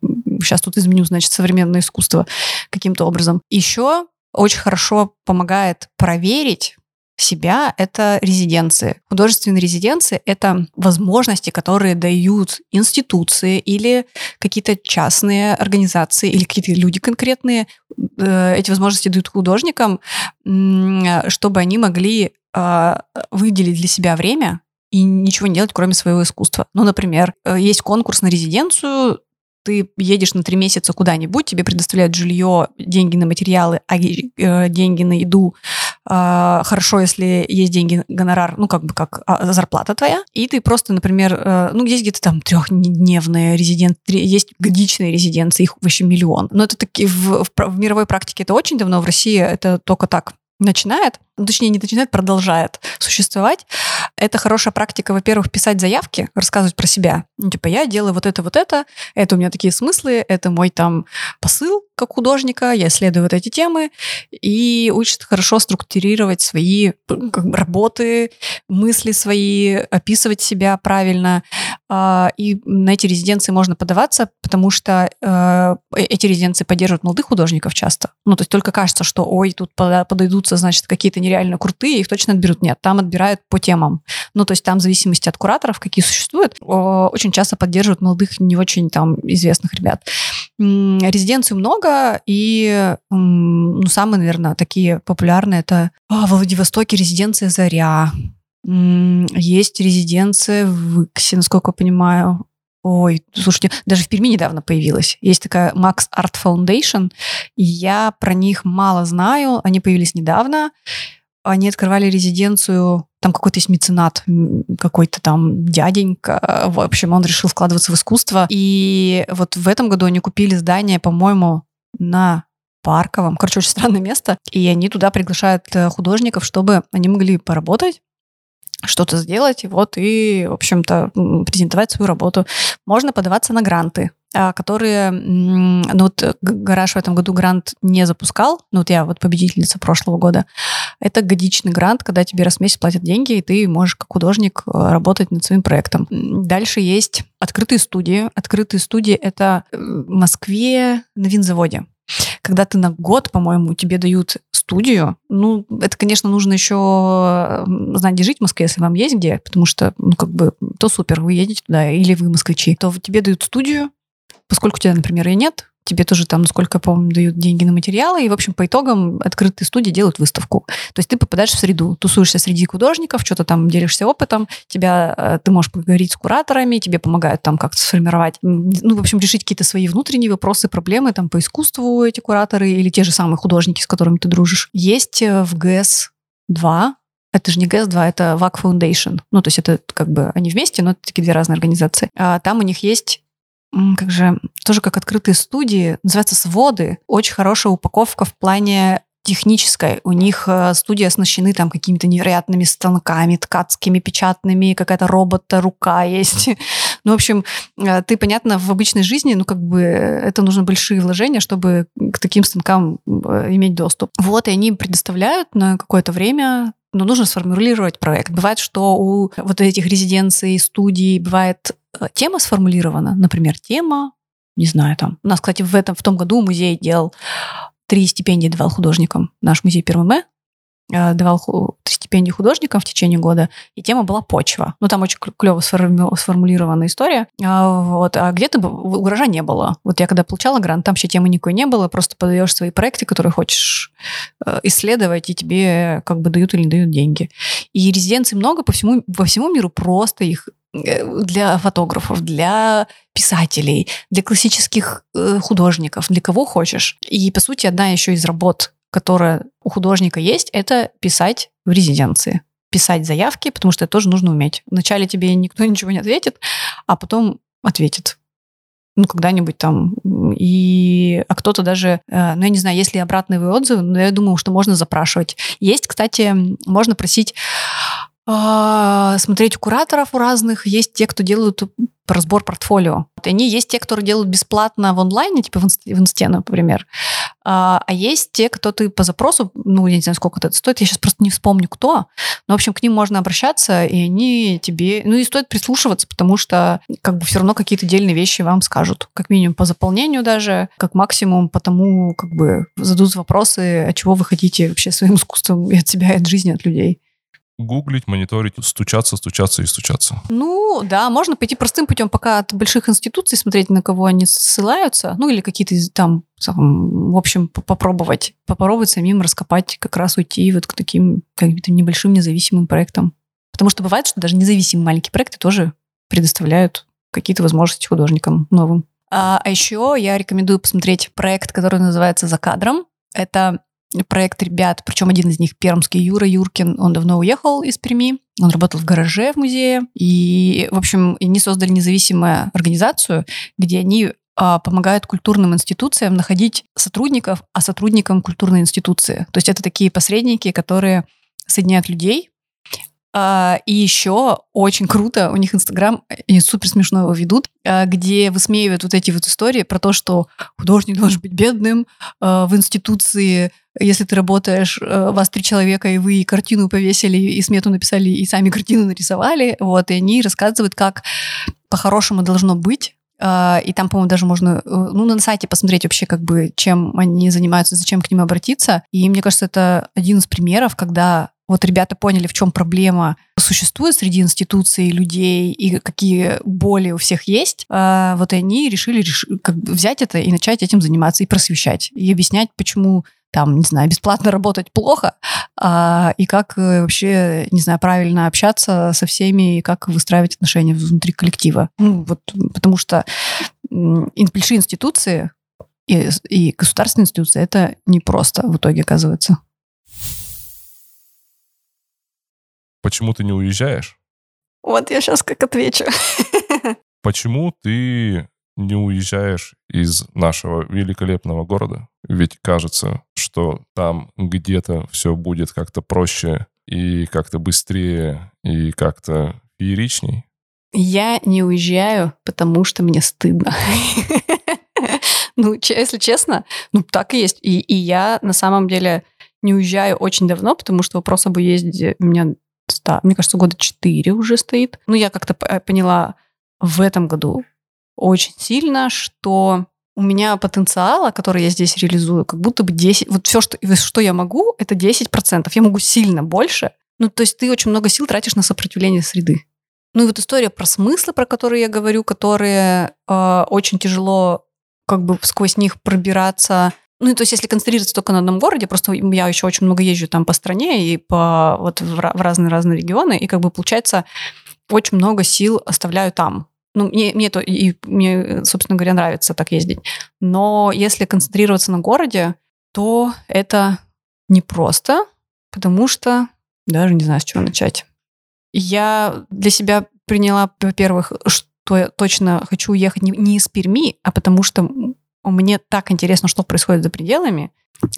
сейчас тут изменю, значит, современное искусство каким-то образом. Еще очень хорошо помогает проверить себя — это резиденции. Художественные резиденции — это возможности, которые дают институции или какие-то частные организации, или какие-то люди конкретные. Эти возможности дают художникам, чтобы они могли выделить для себя время и ничего не делать, кроме своего искусства. Ну, например, есть конкурс на резиденцию, ты едешь на 3 месяца куда-нибудь, тебе предоставляют жилье, деньги на материалы, деньги на еду. Хорошо, если есть деньги, гонорар, ну, как бы как зарплата твоя. И ты просто, например, ну, есть где-то там 3-дневные резиденции, есть годичные резиденции, их вообще миллион. Но это такие в мировой практике это очень давно, в России это только так начинает, точнее, не начинает, продолжает существовать. Это хорошая практика, во-первых, писать заявки, рассказывать про себя. Ну, типа, я делаю вот это у меня такие смыслы, это мой там посыл как художника, я исследую вот эти темы, и учит хорошо структурировать свои как бы работы, мысли свои, описывать себя правильно. И на эти резиденции можно подаваться, потому что эти резиденции поддерживают молодых художников часто. Ну, то есть только кажется, что, ой, тут подойдутся, значит, какие-то нереально крутые, их точно отберут. Нет, там отбирают по темам. Ну, то есть там в зависимости от кураторов, какие существуют, очень часто поддерживают молодых, не очень там известных ребят. Резиденций много, и ну, самые, наверное, такие популярные — это в Владивостоке резиденция «Заря». Есть резиденция в Иксе, насколько я понимаю. Ой, слушайте, даже в Перми недавно появилась. Есть такая Max Art Foundation, и я про них мало знаю. Они появились недавно. Они открывали резиденцию, там какой-то есть меценат, какой-то там дяденька, в общем, он решил вкладываться в искусство. И вот в этом году они купили здание, по-моему, на Парковом. Короче, очень странное место. И они туда приглашают художников, чтобы они могли поработать, что-то сделать, вот, и, в общем-то, презентовать свою работу. Можно подаваться на гранты, которые... Ну, вот «Гараж» в этом году грант не запускал, ну, вот я вот победительница прошлого года. Это годичный грант, когда тебе раз в месяц платят деньги, и ты можешь как художник работать над своим проектом. Дальше есть открытые студии. Открытые студии — это в Москве на винзаводе. Когда ты на год, по-моему, тебе дают студию, ну, это, конечно, нужно еще знать, где жить в Москве, если вам есть где, потому что, ну, как бы, то супер, вы едете туда, или вы москвичи, то тебе дают студию, поскольку у тебя, например, ее нет, тебе тоже там, насколько я помню, дают деньги на материалы, и, в общем, по итогам открытые студии делают выставку. То есть ты попадаешь в среду, тусуешься среди художников, что-то там делишься опытом, ты можешь поговорить с кураторами, тебе помогают там как-то сформировать, ну, в общем, решить какие-то свои внутренние вопросы, проблемы там по искусству эти кураторы или те же самые художники, с которыми ты дружишь. Есть в ГЭС-2, это же не ГЭС-2, это ВАК Foundation, ну, то есть это как бы они вместе, но это такие 2 разные организации. А там у них есть как же, тоже как открытые студии, называется «Своды». Очень хорошая упаковка в плане технической. У них студии оснащены там какими-то невероятными станками, ткацкими, печатными, какая-то робота, рука есть. Ну, в общем, ты, понятно, в обычной жизни, ну, как бы, это нужно большие вложения, чтобы к таким станкам иметь доступ. Вот, и они предоставляют на какое-то время... Но нужно сформулировать проект. Бывает, что у вот этих резиденций, студий, бывает тема сформулирована. Например, тема, не знаю, там. У нас, кстати, в том году музей делал 3 стипендии давал художникам. Наш музей Пермэм давал 3 стипендии художникам в течение года. И тема была «Почва». Ну, там очень клево сформулирована история. Вот. А где-то у «Гаража» не было. Вот я когда получала грант, там вообще темы никакой не было. Просто подаешь свои проекты, которые хочешь исследовать, и тебе как бы дают или не дают деньги. И резиденций много по всему миру, просто их для фотографов, для писателей, для классических художников, для кого хочешь. И, по сути, одна еще из работ, которая у художника есть, это писать в резиденции. Писать заявки, потому что это тоже нужно уметь. Вначале тебе никто ничего не ответит, а потом ответит. Ну, когда-нибудь там. А кто-то даже, ну, я не знаю, есть ли обратные отзывы, но я думаю, что можно запрашивать. Есть, кстати, можно просить смотреть у кураторов у разных. Есть те, кто делают разбор портфолио. Есть те, которые делают бесплатно в онлайне, типа в инсте, например. А есть те, кто ты по запросу, ну, я не знаю, сколько это стоит, я сейчас просто не вспомню, кто. Но, в общем, к ним можно обращаться, и они тебе... Ну, и стоит прислушиваться, потому что как бы все равно какие-то дельные вещи вам скажут. Как минимум по заполнению даже, как максимум по тому, как бы зададут вопросы, от чего вы хотите вообще своим искусством и от себя, и от жизни, от людей. Гуглить, мониторить, стучаться. Ну, да, можно пойти простым путем, пока от больших институций смотреть, на кого они ссылаются, ну, или какие-то там, в общем, попробовать самим раскопать, как раз уйти вот к таким каким-то небольшим независимым проектам. Потому что бывает, что даже независимые маленькие проекты тоже предоставляют какие-то возможности художникам новым. А еще я рекомендую посмотреть проект, который называется «За кадром». Это проект ребят, причем один из них пермский, Юра Юркин, он давно уехал из Перми, он работал в гараже в музее, и, в общем, они создали независимую организацию, где они помогают культурным институциям находить сотрудников, а сотрудникам культурной институции. То есть это такие посредники, которые соединяют людей. И еще очень круто, у них Инстаграм, супер смешно его ведут, где высмеивают вот эти вот истории про то, что художник должен быть бедным, в институции, если ты работаешь, вас 3 человека, и вы и картину повесили, и смету написали, и сами картину нарисовали, вот, и они рассказывают, как по-хорошему должно быть. И там, по-моему, даже можно, ну, на сайте посмотреть вообще, как бы, чем они занимаются, зачем к ним обратиться. И мне кажется, это один из примеров, когда вот ребята поняли, в чем проблема существует среди институций, людей, и какие боли у всех есть. Вот они решили как бы взять это и начать этим заниматься, и просвещать, и объяснять, почему там, не знаю, бесплатно работать плохо, и как вообще, не знаю, правильно общаться со всеми, и как выстраивать отношения внутри коллектива. Ну, вот, потому что большие институции и государственные институции — это непросто в итоге оказывается. Почему ты не уезжаешь? Вот я сейчас как отвечу. Почему ты не уезжаешь из нашего великолепного города? Ведь кажется, что там где-то все будет как-то проще и как-то быстрее, и как-то фееричней. Я не уезжаю, потому что мне стыдно. Ну, если честно, ну так и есть. И я на самом деле не уезжаю очень давно, потому что вопрос об уезде у меня... Мне кажется, 4 года уже стоит. Но я как-то поняла в этом году очень сильно, что у меня потенциала, который я здесь реализую, как будто бы 10... Вот все, что я могу, это 10%. Я могу сильно больше. Ну, то есть ты очень много сил тратишь на сопротивление среды. Ну, и вот история про смыслы, про которые я говорю, которые очень тяжело как бы сквозь них пробираться. Ну, то есть, если концентрироваться только на одном городе, просто я еще очень много езжу там по стране и по вот в разные регионы, и как бы получается очень много сил оставляю там. Ну, мне, собственно говоря, нравится так ездить. Но если концентрироваться на городе, то это непросто, потому что даже не знаю, с чего начать. Я для себя приняла, во-первых, что я точно хочу уехать не из Перми, а потому что мне так интересно, что происходит за пределами,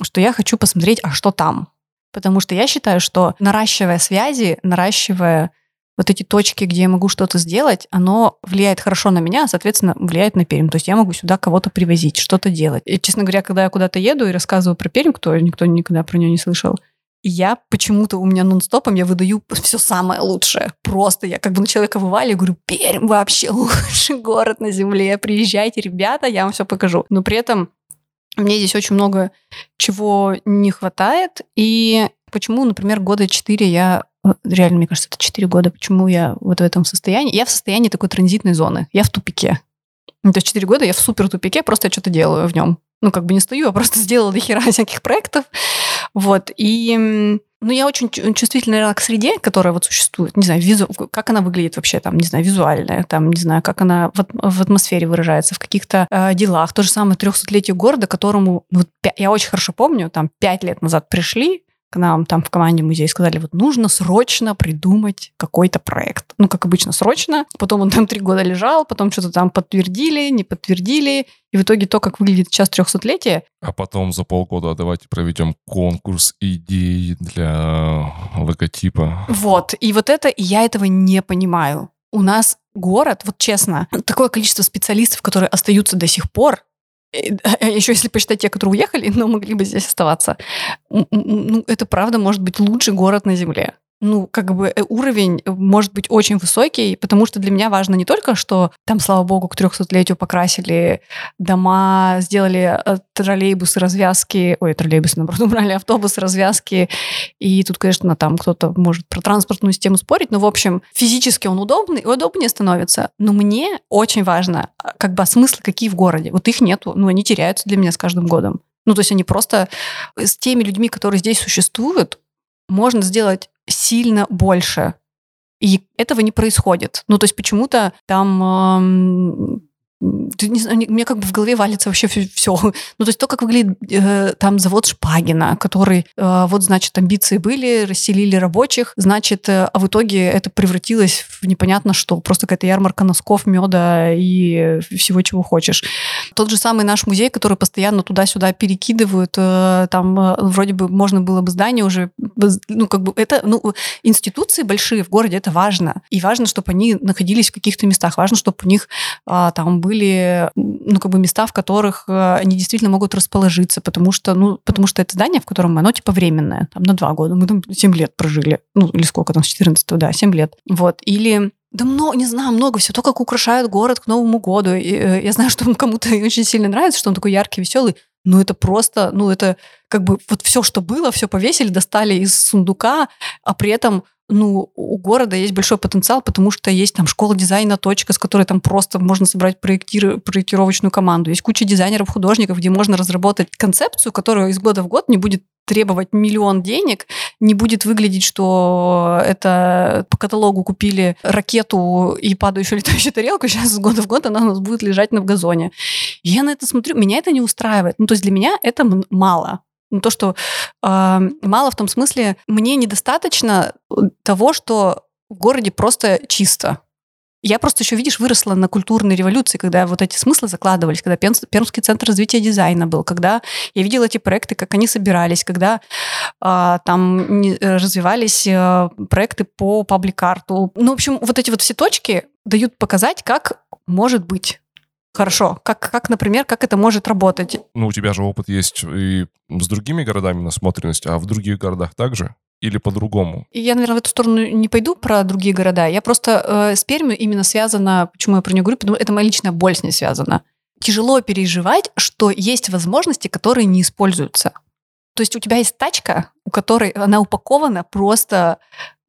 что я хочу посмотреть, а что там. Потому что я считаю, что наращивая связи, наращивая вот эти точки, где я могу что-то сделать, оно влияет хорошо на меня, а, соответственно, влияет на Пермь. То есть я могу сюда кого-то привозить, что-то делать. И, честно говоря, когда я куда-то еду и рассказываю про Пермь, никто никогда про нее не слышал, я почему-то у меня нон-стопом, я выдаю все самое лучшее. Просто я как бы на человека вываливаю, говорю, Пермь вообще лучший город на земле, приезжайте, ребята, я вам все покажу. Но при этом мне здесь очень много чего не хватает. И почему, например, 4 года я... Реально, мне кажется, это 4 года, почему я вот в этом состоянии. Я в состоянии такой транзитной зоны, я в тупике. То есть 4 года я в супер тупике, просто я что-то делаю в нем. Ну, как бы не стою, а просто сделала дохера всяких проектов. Вот, и... Ну, я очень чувствительна, наверное, к среде, которая вот существует. Не знаю, как она выглядит вообще, там, не знаю, визуально, там, не знаю, как она в атмосфере выражается, в каких-то делах. То же самое 300-летие города, которому... Вот, я очень хорошо помню, там, 5 лет назад пришли к нам там в команде музея, сказали, вот нужно срочно придумать какой-то проект. Ну, как обычно, срочно. Потом он там 3 года лежал, потом что-то там подтвердили, не подтвердили. И в итоге то, как выглядит сейчас 300-летие. А потом за полгода давайте проведем конкурс идей для логотипа. Вот. И вот это, я этого не понимаю. У нас город, вот честно, такое количество специалистов, которые остаются до сих пор, Еще если посчитать те, которые уехали, но могли бы здесь оставаться. Ну, это правда может быть лучший город на Земле. Ну, как бы уровень может быть очень высокий, потому что для меня важно не только, что там, слава богу, к 300-летию покрасили дома, сделали троллейбусы, развязки, троллейбусы, наоборот, убрали автобусы, развязки, и тут, конечно, там кто-то может про транспортную систему спорить, но, в общем, физически он удобный и удобнее становится. Но мне очень важно, как бы, смыслы какие в городе. Вот их нету, они теряются для меня с каждым годом. Ну, то есть они просто с теми людьми, которые здесь существуют, можно сделать сильно больше. И этого не происходит. Ну, то есть почему-то там... У меня как бы в голове валится вообще все. Ну, то есть то, как выглядит там завод Шпагина, который, амбиции были, расселили рабочих, а в итоге это превратилось в непонятно что, просто какая-то ярмарка носков, меда и всего, чего хочешь. Тот же самый наш музей, который постоянно туда-сюда перекидывают, там вроде бы можно было бы здание уже, институции большие в городе, это важно. И важно, чтобы они находились в каких-то местах, важно, чтобы у них там были, места, в которых они действительно могут расположиться, потому что это здание, в котором оно временное, там, на 2 года. Мы там 7 лет прожили, или сколько там, с 14-го, да, 7 лет. Или... Да много, не знаю, много всего. То, как украшают город к Новому году. И, я знаю, что кому-то очень сильно нравится, что он такой яркий, веселый. Но это просто, это как бы вот все, что было, все повесили, достали из сундука, а при этом у города есть большой потенциал, потому что есть там школа дизайна «Точка», с которой там просто можно собрать проектировочную команду. Есть куча дизайнеров, художников, где можно разработать концепцию, которая из года в год не будет требовать миллион денег, не будет выглядеть, что это по каталогу купили ракету и падающую летающую тарелку, сейчас с года в год она у нас будет лежать в газоне. Я на это смотрю, меня это не устраивает. То есть для меня это мало. То, что мало в том смысле, мне недостаточно того, что в городе просто чисто. Я просто еще, видишь, выросла на культурной революции, когда вот эти смыслы закладывались, когда Пермский центр развития дизайна был, когда я видела эти проекты, как они собирались, когда там развивались проекты по паблик-арту. В общем, вот эти все точки дают показать, как может быть. Хорошо. Как, например, как это может работать? У тебя же опыт есть и с другими городами насмотренность, а в других городах также? Или по-другому? Я, наверное, в эту сторону не пойду про другие города. Я просто с Пермью именно связана, почему я про нее говорю, потому что это моя личная боль с ней связана. Тяжело переживать, что есть возможности, которые не используются. То есть у тебя есть тачка, у которой она упакована просто...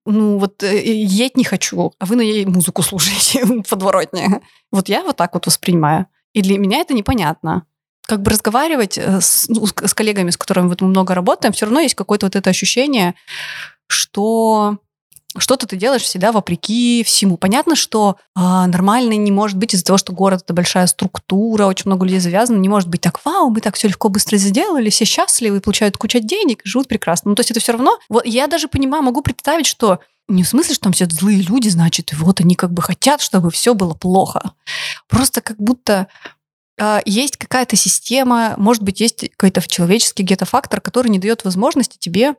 едь не хочу, а вы на ней музыку слушаете в подворотне. Я так воспринимаю. И для меня это непонятно. Как бы разговаривать с коллегами, с которыми мы много работаем, все равно есть какое-то это ощущение, что что-то ты делаешь всегда вопреки всему. Понятно, что нормально не может быть из-за того, что город — это большая структура, очень много людей завязано, не может быть так, вау, мы так все легко, быстро сделали, все счастливы, получают кучу денег, живут прекрасно. То есть это все равно... я даже понимаю, могу представить, что не в смысле, что там все злые люди, значит, и они хотят, чтобы все было плохо. Просто как будто... есть какая-то система, может быть, есть какой-то человеческий где-то фактор, который не дает возможности тебе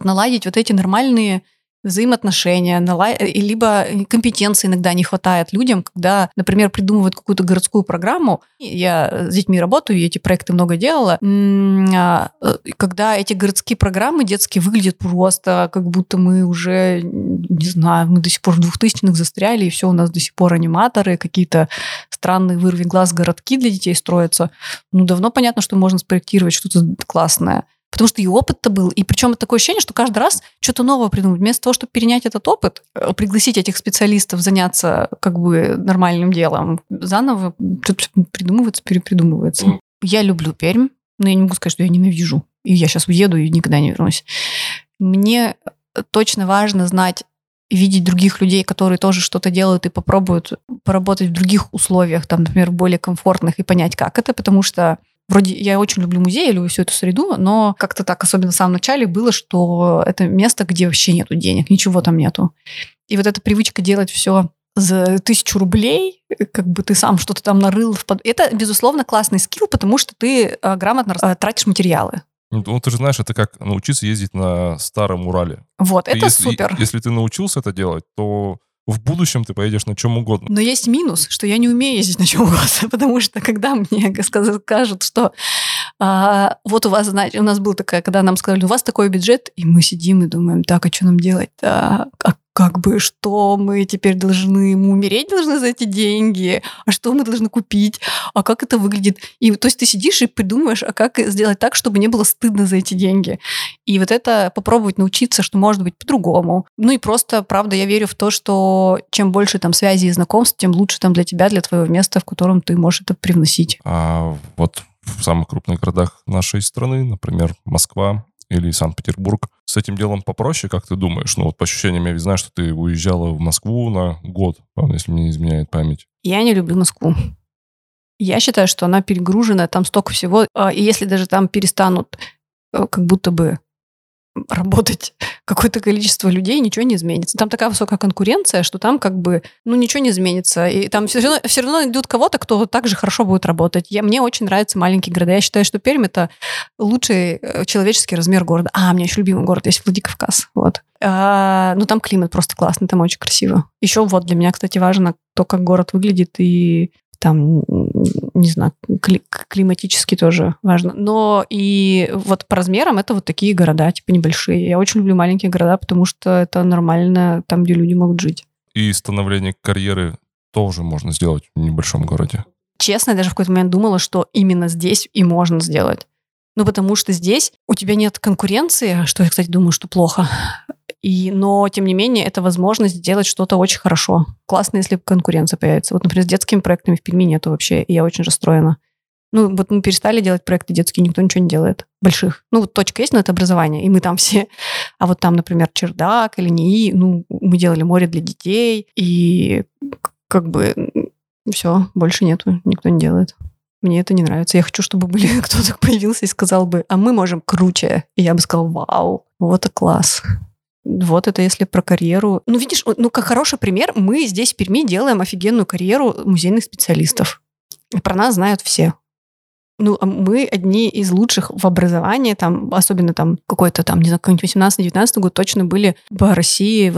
наладить эти нормальные взаимоотношения, либо компетенции иногда не хватает людям, когда, например, придумывают какую-то городскую программу. Я с детьми работаю, эти проекты много делала. Когда эти городские программы детские выглядят просто, как будто мы уже, не знаю, мы до сих пор в 2000-х застряли, и все у нас до сих пор аниматоры, какие-то странные вырви глаз городки для детей строятся. Давно понятно, что можно спроектировать что-то классное. Потому что и опыт-то был, и причем такое ощущение, что каждый раз что-то новое придумать. Вместо того, чтобы перенять этот опыт, пригласить этих специалистов заняться нормальным делом, заново тут придумывается, перепридумывается. Я люблю Пермь, но я не могу сказать, что я ненавижу. И я сейчас уеду и никогда не вернусь. Мне точно важно знать, видеть других людей, которые тоже что-то делают и попробуют поработать в других условиях, там, например, более комфортных, и понять, как это, потому что вроде я очень люблю музей, я люблю всю эту среду, но как-то так, особенно в самом начале, было, что это место, где вообще нету денег, ничего там нету. И эта привычка делать все за 1000 рублей, ты сам что-то там нарыл. Это, безусловно, классный скилл, потому что ты грамотно тратишь материалы. Ты же знаешь, это как научиться ездить на старом Урале. Это если, супер. Если ты научился это делать, то в будущем ты поедешь на чем угодно. Но есть минус, что я не умею ездить на чем угодно, потому что когда мне скажут, что вот у вас, знаете, у нас была такая, когда нам сказали, у вас такой бюджет, и мы сидим и думаем, так, а что нам делать-то? Как бы, что мы теперь должны, мы умереть должны за эти деньги? А что мы должны купить? А как это выглядит? И, то есть ты сидишь и придумываешь, а как сделать так, чтобы не было стыдно за эти деньги? И вот это попробовать научиться, что может быть по-другому. Ну и просто, правда, я верю в то, что чем больше там связей и знакомств, тем лучше там для тебя, для твоего места, в котором ты можешь это привносить. А вот в самых крупных городах нашей страны, например, Москва, или Санкт-Петербург. С этим делом попроще, как ты думаешь? Ну вот по ощущениям я ведь знаю, что ты уезжала в Москву на год, если мне не изменяет память. Я не люблю Москву. Я считаю, что она перегружена, там столько всего. И если даже там перестанут как будто бы работать какое-то количество людей, ничего не изменится. Там такая высокая конкуренция, что там как бы, ничего не изменится. И там все равно идут кого-то, кто так же хорошо будет работать. Мне очень нравятся маленькие города. Я считаю, что Пермь — это лучший человеческий размер города. А, у меня еще любимый город есть Владикавказ. Вот. Там климат просто классный, там очень красиво. Еще вот для меня, кстати, важно то, как город выглядит, и там, не знаю, климатически тоже важно. Но и вот по размерам это вот такие города, типа небольшие. Я очень люблю маленькие города, потому что это нормально там, где люди могут жить. И становление карьеры тоже можно сделать в небольшом городе. Честно, я даже в какой-то момент думала, что именно здесь и можно сделать. Потому что здесь у тебя нет конкуренции, что я, кстати, думаю, что плохо. Но, тем не менее, это возможность сделать что-то очень хорошо. Классно, если конкуренция появится. Например, с детскими проектами в Перми нету вообще, и я очень расстроена. Мы перестали делать проекты детские, никто ничего не делает. Больших. Точка есть, но это образование, и мы там все. А вот там, например, Чердак или НИИ, мы делали море для детей, и как бы все, больше нету, никто не делает. Мне это не нравится. Я хочу, чтобы кто-то появился и сказал бы, а мы можем круче. И я бы сказала, вау, вот и класс. Вот это если про карьеру. Видишь, как хороший пример, мы здесь в Перми делаем офигенную карьеру музейных специалистов. И про нас знают все. Мы одни из лучших в образовании, особенно какой-нибудь 18-19 год точно были по России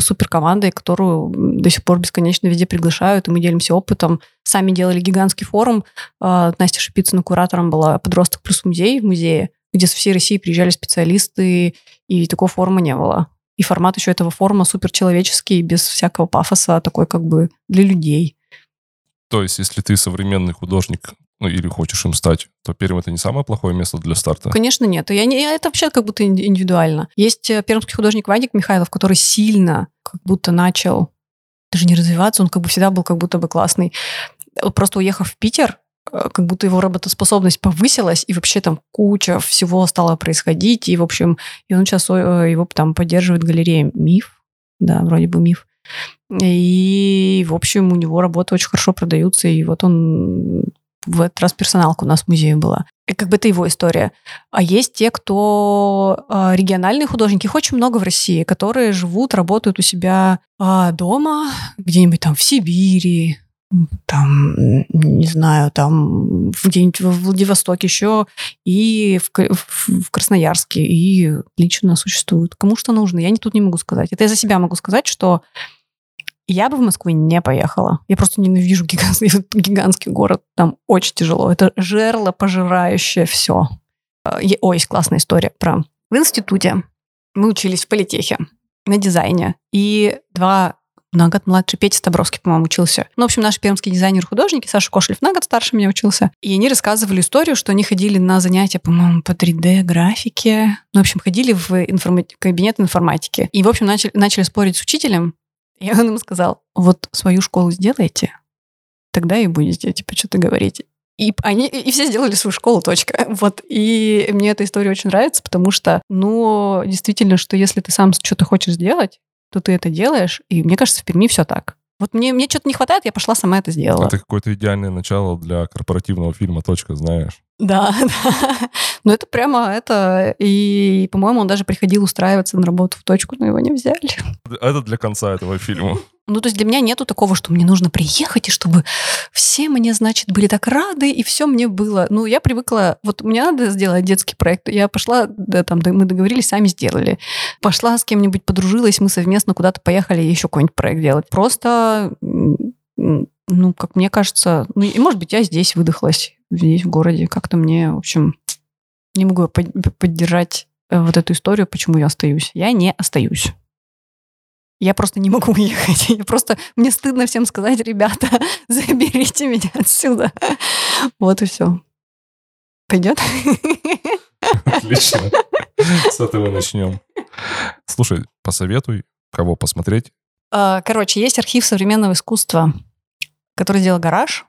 суперкомандой, которую до сих пор бесконечно везде приглашают, и мы делимся опытом. Сами делали гигантский форум. Настя Шпицына куратором была «Подросток плюс музей» в музее, где со всей России приезжали специалисты, и такого форума не было. И формат еще этого форума суперчеловеческий, без всякого пафоса, такой для людей. То есть, если ты современный художник, или хочешь им стать, то Пермь — это не самое плохое место для старта? Конечно, нет. Это вообще как будто индивидуально. Есть пермский художник Вадик Михайлов, который сильно начал даже не развиваться, он всегда был классный. Просто уехав в Питер, его работоспособность повысилась, и вообще там куча всего стало происходить, и, в общем, и он сейчас его там поддерживает галерея «Миф». Да, вроде бы «Миф». И, в общем, у него работы очень хорошо продаются, и он в этот раз персоналка у нас в музее была. И это его история. А есть те, кто региональные художники, их очень много в России, которые живут, работают у себя дома, где-нибудь там в Сибири, где-нибудь во Владивостоке еще, и в Красноярске, и лично существуют. Кому что нужно, я тут не могу сказать. Это я за себя могу сказать, что я бы в Москву не поехала. Я просто ненавижу гигантский город. Там очень тяжело. Это жерло, пожирающее все. Есть классная история про... В институте мы учились в политехе на дизайне. И на год младше Петя Стабровский, по-моему, учился. Наши пермские дизайнеры-художники, Саша Кошелев на год старше меня учился. И они рассказывали историю, что они ходили на занятия, по-моему, по 3D-графике. Ходили в кабинет информатики. И, в общем, начали спорить с учителем. И он им сказал, свою школу сделайте, тогда и будете, что-то говорить. И они все сделали свою школу, точка. И мне эта история очень нравится, потому что, действительно, что если ты сам что-то хочешь сделать, то ты это делаешь, и мне кажется, в Перми все так. Мне что-то не хватает, я пошла сама это сделала. Это какое-то идеальное начало для корпоративного фильма «Точка», знаешь? Да. Но это прямо это... И, по-моему, он даже приходил устраиваться на работу в «Точку», но его не взяли. Это для конца этого фильма. Ну, то есть для меня нету такого, что мне нужно приехать, и чтобы все мне, значит, были так рады, и все мне было. Ну, я привыкла... Вот мне надо сделать детский проект. Я пошла, да, там, мы договорились, сами сделали. Пошла с кем-нибудь, подружилась, мы совместно куда-то поехали еще какой-нибудь проект делать. Просто... Ну, как мне кажется... Ну, и, может быть, я здесь выдохлась, здесь, в городе. Как-то мне, в общем, не могу поддержать вот эту историю, почему я остаюсь. Я не остаюсь. Я просто не могу уехать. Я просто... Мне стыдно всем сказать: ребята, заберите меня отсюда. Вот и все. Пойдет? Отлично. С этого начнем. Слушай, посоветуй, кого посмотреть. Короче, есть архив современного искусства, который сделал «Гараж»,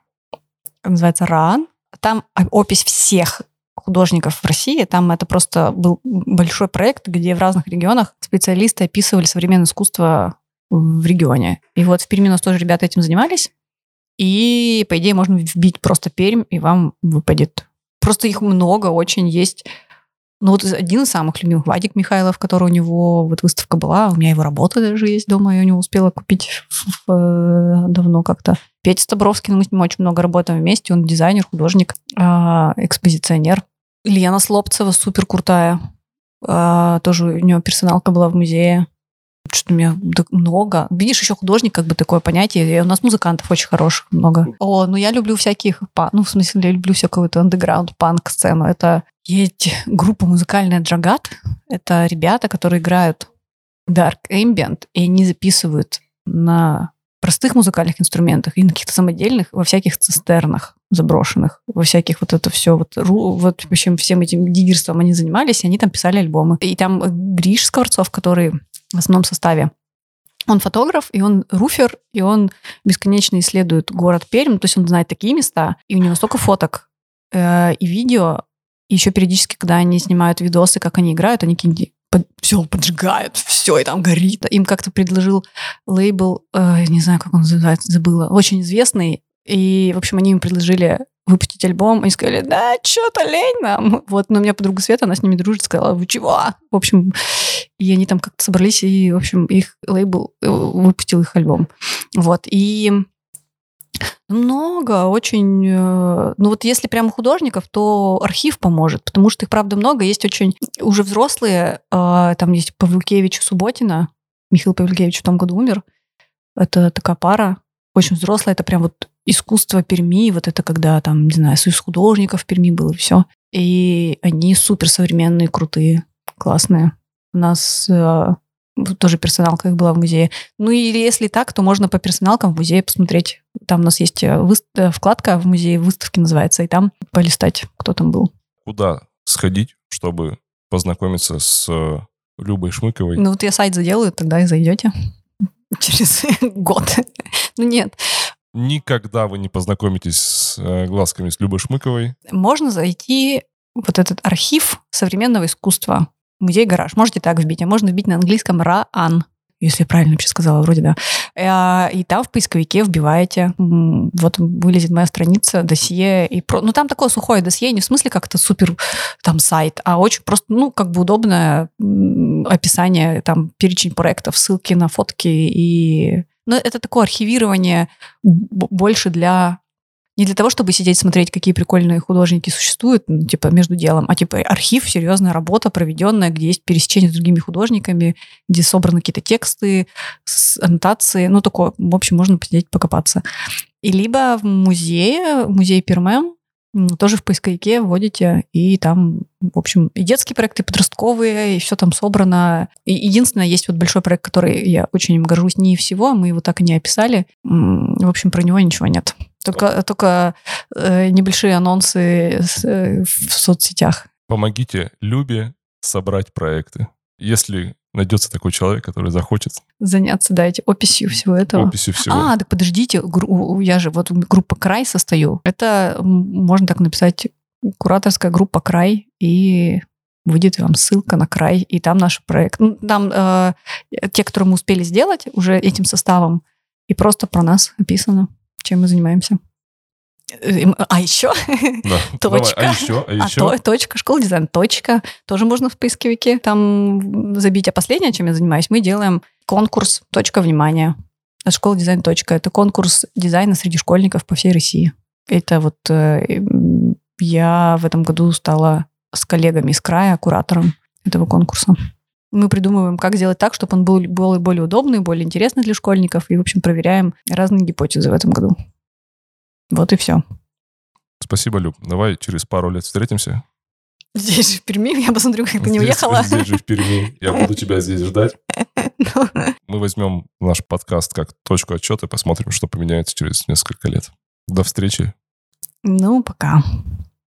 называется «Раан». Там опись всех художников в России. Там это просто был большой проект, где в разных регионах специалисты описывали современное искусство в регионе. И вот в Перми у нас тоже ребята этим занимались. И, по идее, можно вбить просто «Пермь», и вам выпадет. Просто их много очень есть. Ну вот один из самых любимых — Вадик Михайлов, который у него вот выставка была. У меня его работа даже есть дома, я у него успела купить давно как-то. Петя Стабровский, мы с ним очень много работаем вместе. Он дизайнер, художник, экспозиционер. Ильяна Слобцева, супер крутая. Тоже у нее персоналка была в музее. Что-то у меня много. Видишь, еще художник, как бы такое понятие. И у нас музыкантов очень хороших много. О, ну я люблю всяких... Ну, в смысле, я люблю всякую какую-то андеграунд, панк-сцену. Это есть группа музыкальная «Джагат». Это ребята, которые играют dark ambient, и они записывают на простых музыкальных инструментах и на каких-то самодельных, во всяких цистернах заброшенных, во всяких вот это все, вот в общем, всем этим диггерством они занимались, и они там писали альбомы. И там Гриш Скворцов, который в основном составе, он фотограф, и он руфер, и он бесконечно исследует город Пермь, то есть он знает такие места, и у него столько фоток и видео, и еще периодически, когда они снимают видосы, как они играют, они какие-нибудь все поджигают, все, и там горит. Им как-то предложил лейбл, не знаю, как он называется, забыла, очень известный, и, в общем, они им предложили выпустить альбом, они сказали: да, что-то лень нам. Вот, но у меня подруга Света, она с ними дружит, сказала: вы чего? В общем, и они там как-то собрались, и, в общем, их лейбл выпустил их альбом. Вот, и много, очень... Ну вот если прямо художников, то архив поможет, потому что их, правда, много. Есть очень уже взрослые, там есть Павлукевич и Субботина. Михаил Павлукевич в том году умер. Это такая пара, очень взрослая, это прям вот искусство Перми, вот это когда там, не знаю, союз художников в Перми был, и все. И они суперсовременные, крутые, классные. У нас тоже персоналка их была в музее. Ну или если так, то можно по персоналкам в музее посмотреть. Там у нас есть вкладка в музее выставки называется, и там полистать, кто там был. Куда сходить, чтобы познакомиться с Любой Шмыковой? Ну вот я сайт заделаю, тогда и зайдете. Через год. Ну нет. Никогда вы не познакомитесь с глазками с Любой Шмыковой. Можно зайти в вот этот архив современного искусства. Музей «Гараж». Можете так вбить, а можно вбить на английском «Раан», если я правильно вообще сказала, вроде да. И там в поисковике вбиваете. Вот вылезет моя страница, досье. Ну, там такое сухое досье, не в смысле как-то супер там сайт, а очень просто, ну, как бы удобное описание, там перечень проектов, ссылки на фотки. И... Ну, это такое архивирование больше для... Не для того, чтобы сидеть смотреть, какие прикольные художники существуют, ну, типа между делом, а типа архив, серьезная работа, проведенная, где есть пересечение с другими художниками, где собраны какие-то тексты, аннотации, ну такое, в общем, можно посидеть, покопаться. И либо в музее, музей Пермэм, тоже в поисковике вводите, и там, в общем, и детские проекты, и подростковые, и все там собрано. И единственное, есть вот большой проект, который я очень им горжусь, не всего, мы его так и не описали, в общем, про него ничего нет. Только небольшие анонсы в соцсетях. Помогите Любе собрать проекты. Если найдется такой человек, который захочет заняться, да, описью всего этого. Описью всего. Да подождите, я же вот группа «Край» состою. Это, можно так написать, кураторская группа «Край», и выйдет вам ссылка на «Край», и там наш проект. Ну, там те, которые мы успели сделать уже этим составом, и просто про нас описано, чем мы занимаемся. А еще Точка. А Точка, школа дизайна Точка. Тоже можно в поисковике там забить. А последнее, чем я занимаюсь, мы делаем конкурс «Точка внимания». Школа дизайна Точка. Это конкурс дизайна среди школьников по всей России. Это вот я в этом году стала с коллегами из Края куратором этого конкурса. Мы придумываем, как сделать так, чтобы он был более удобный, более интересный для школьников. И, в общем, проверяем разные гипотезы в этом году. Вот и все. Спасибо, Люб. Давай через пару лет встретимся. Здесь же в Перми. Я посмотрю, как ты не уехала. Здесь же в Перми. Я буду тебя здесь ждать. Мы возьмем наш подкаст как точку отсчета и посмотрим, что поменяется через несколько лет. До встречи. Ну, пока.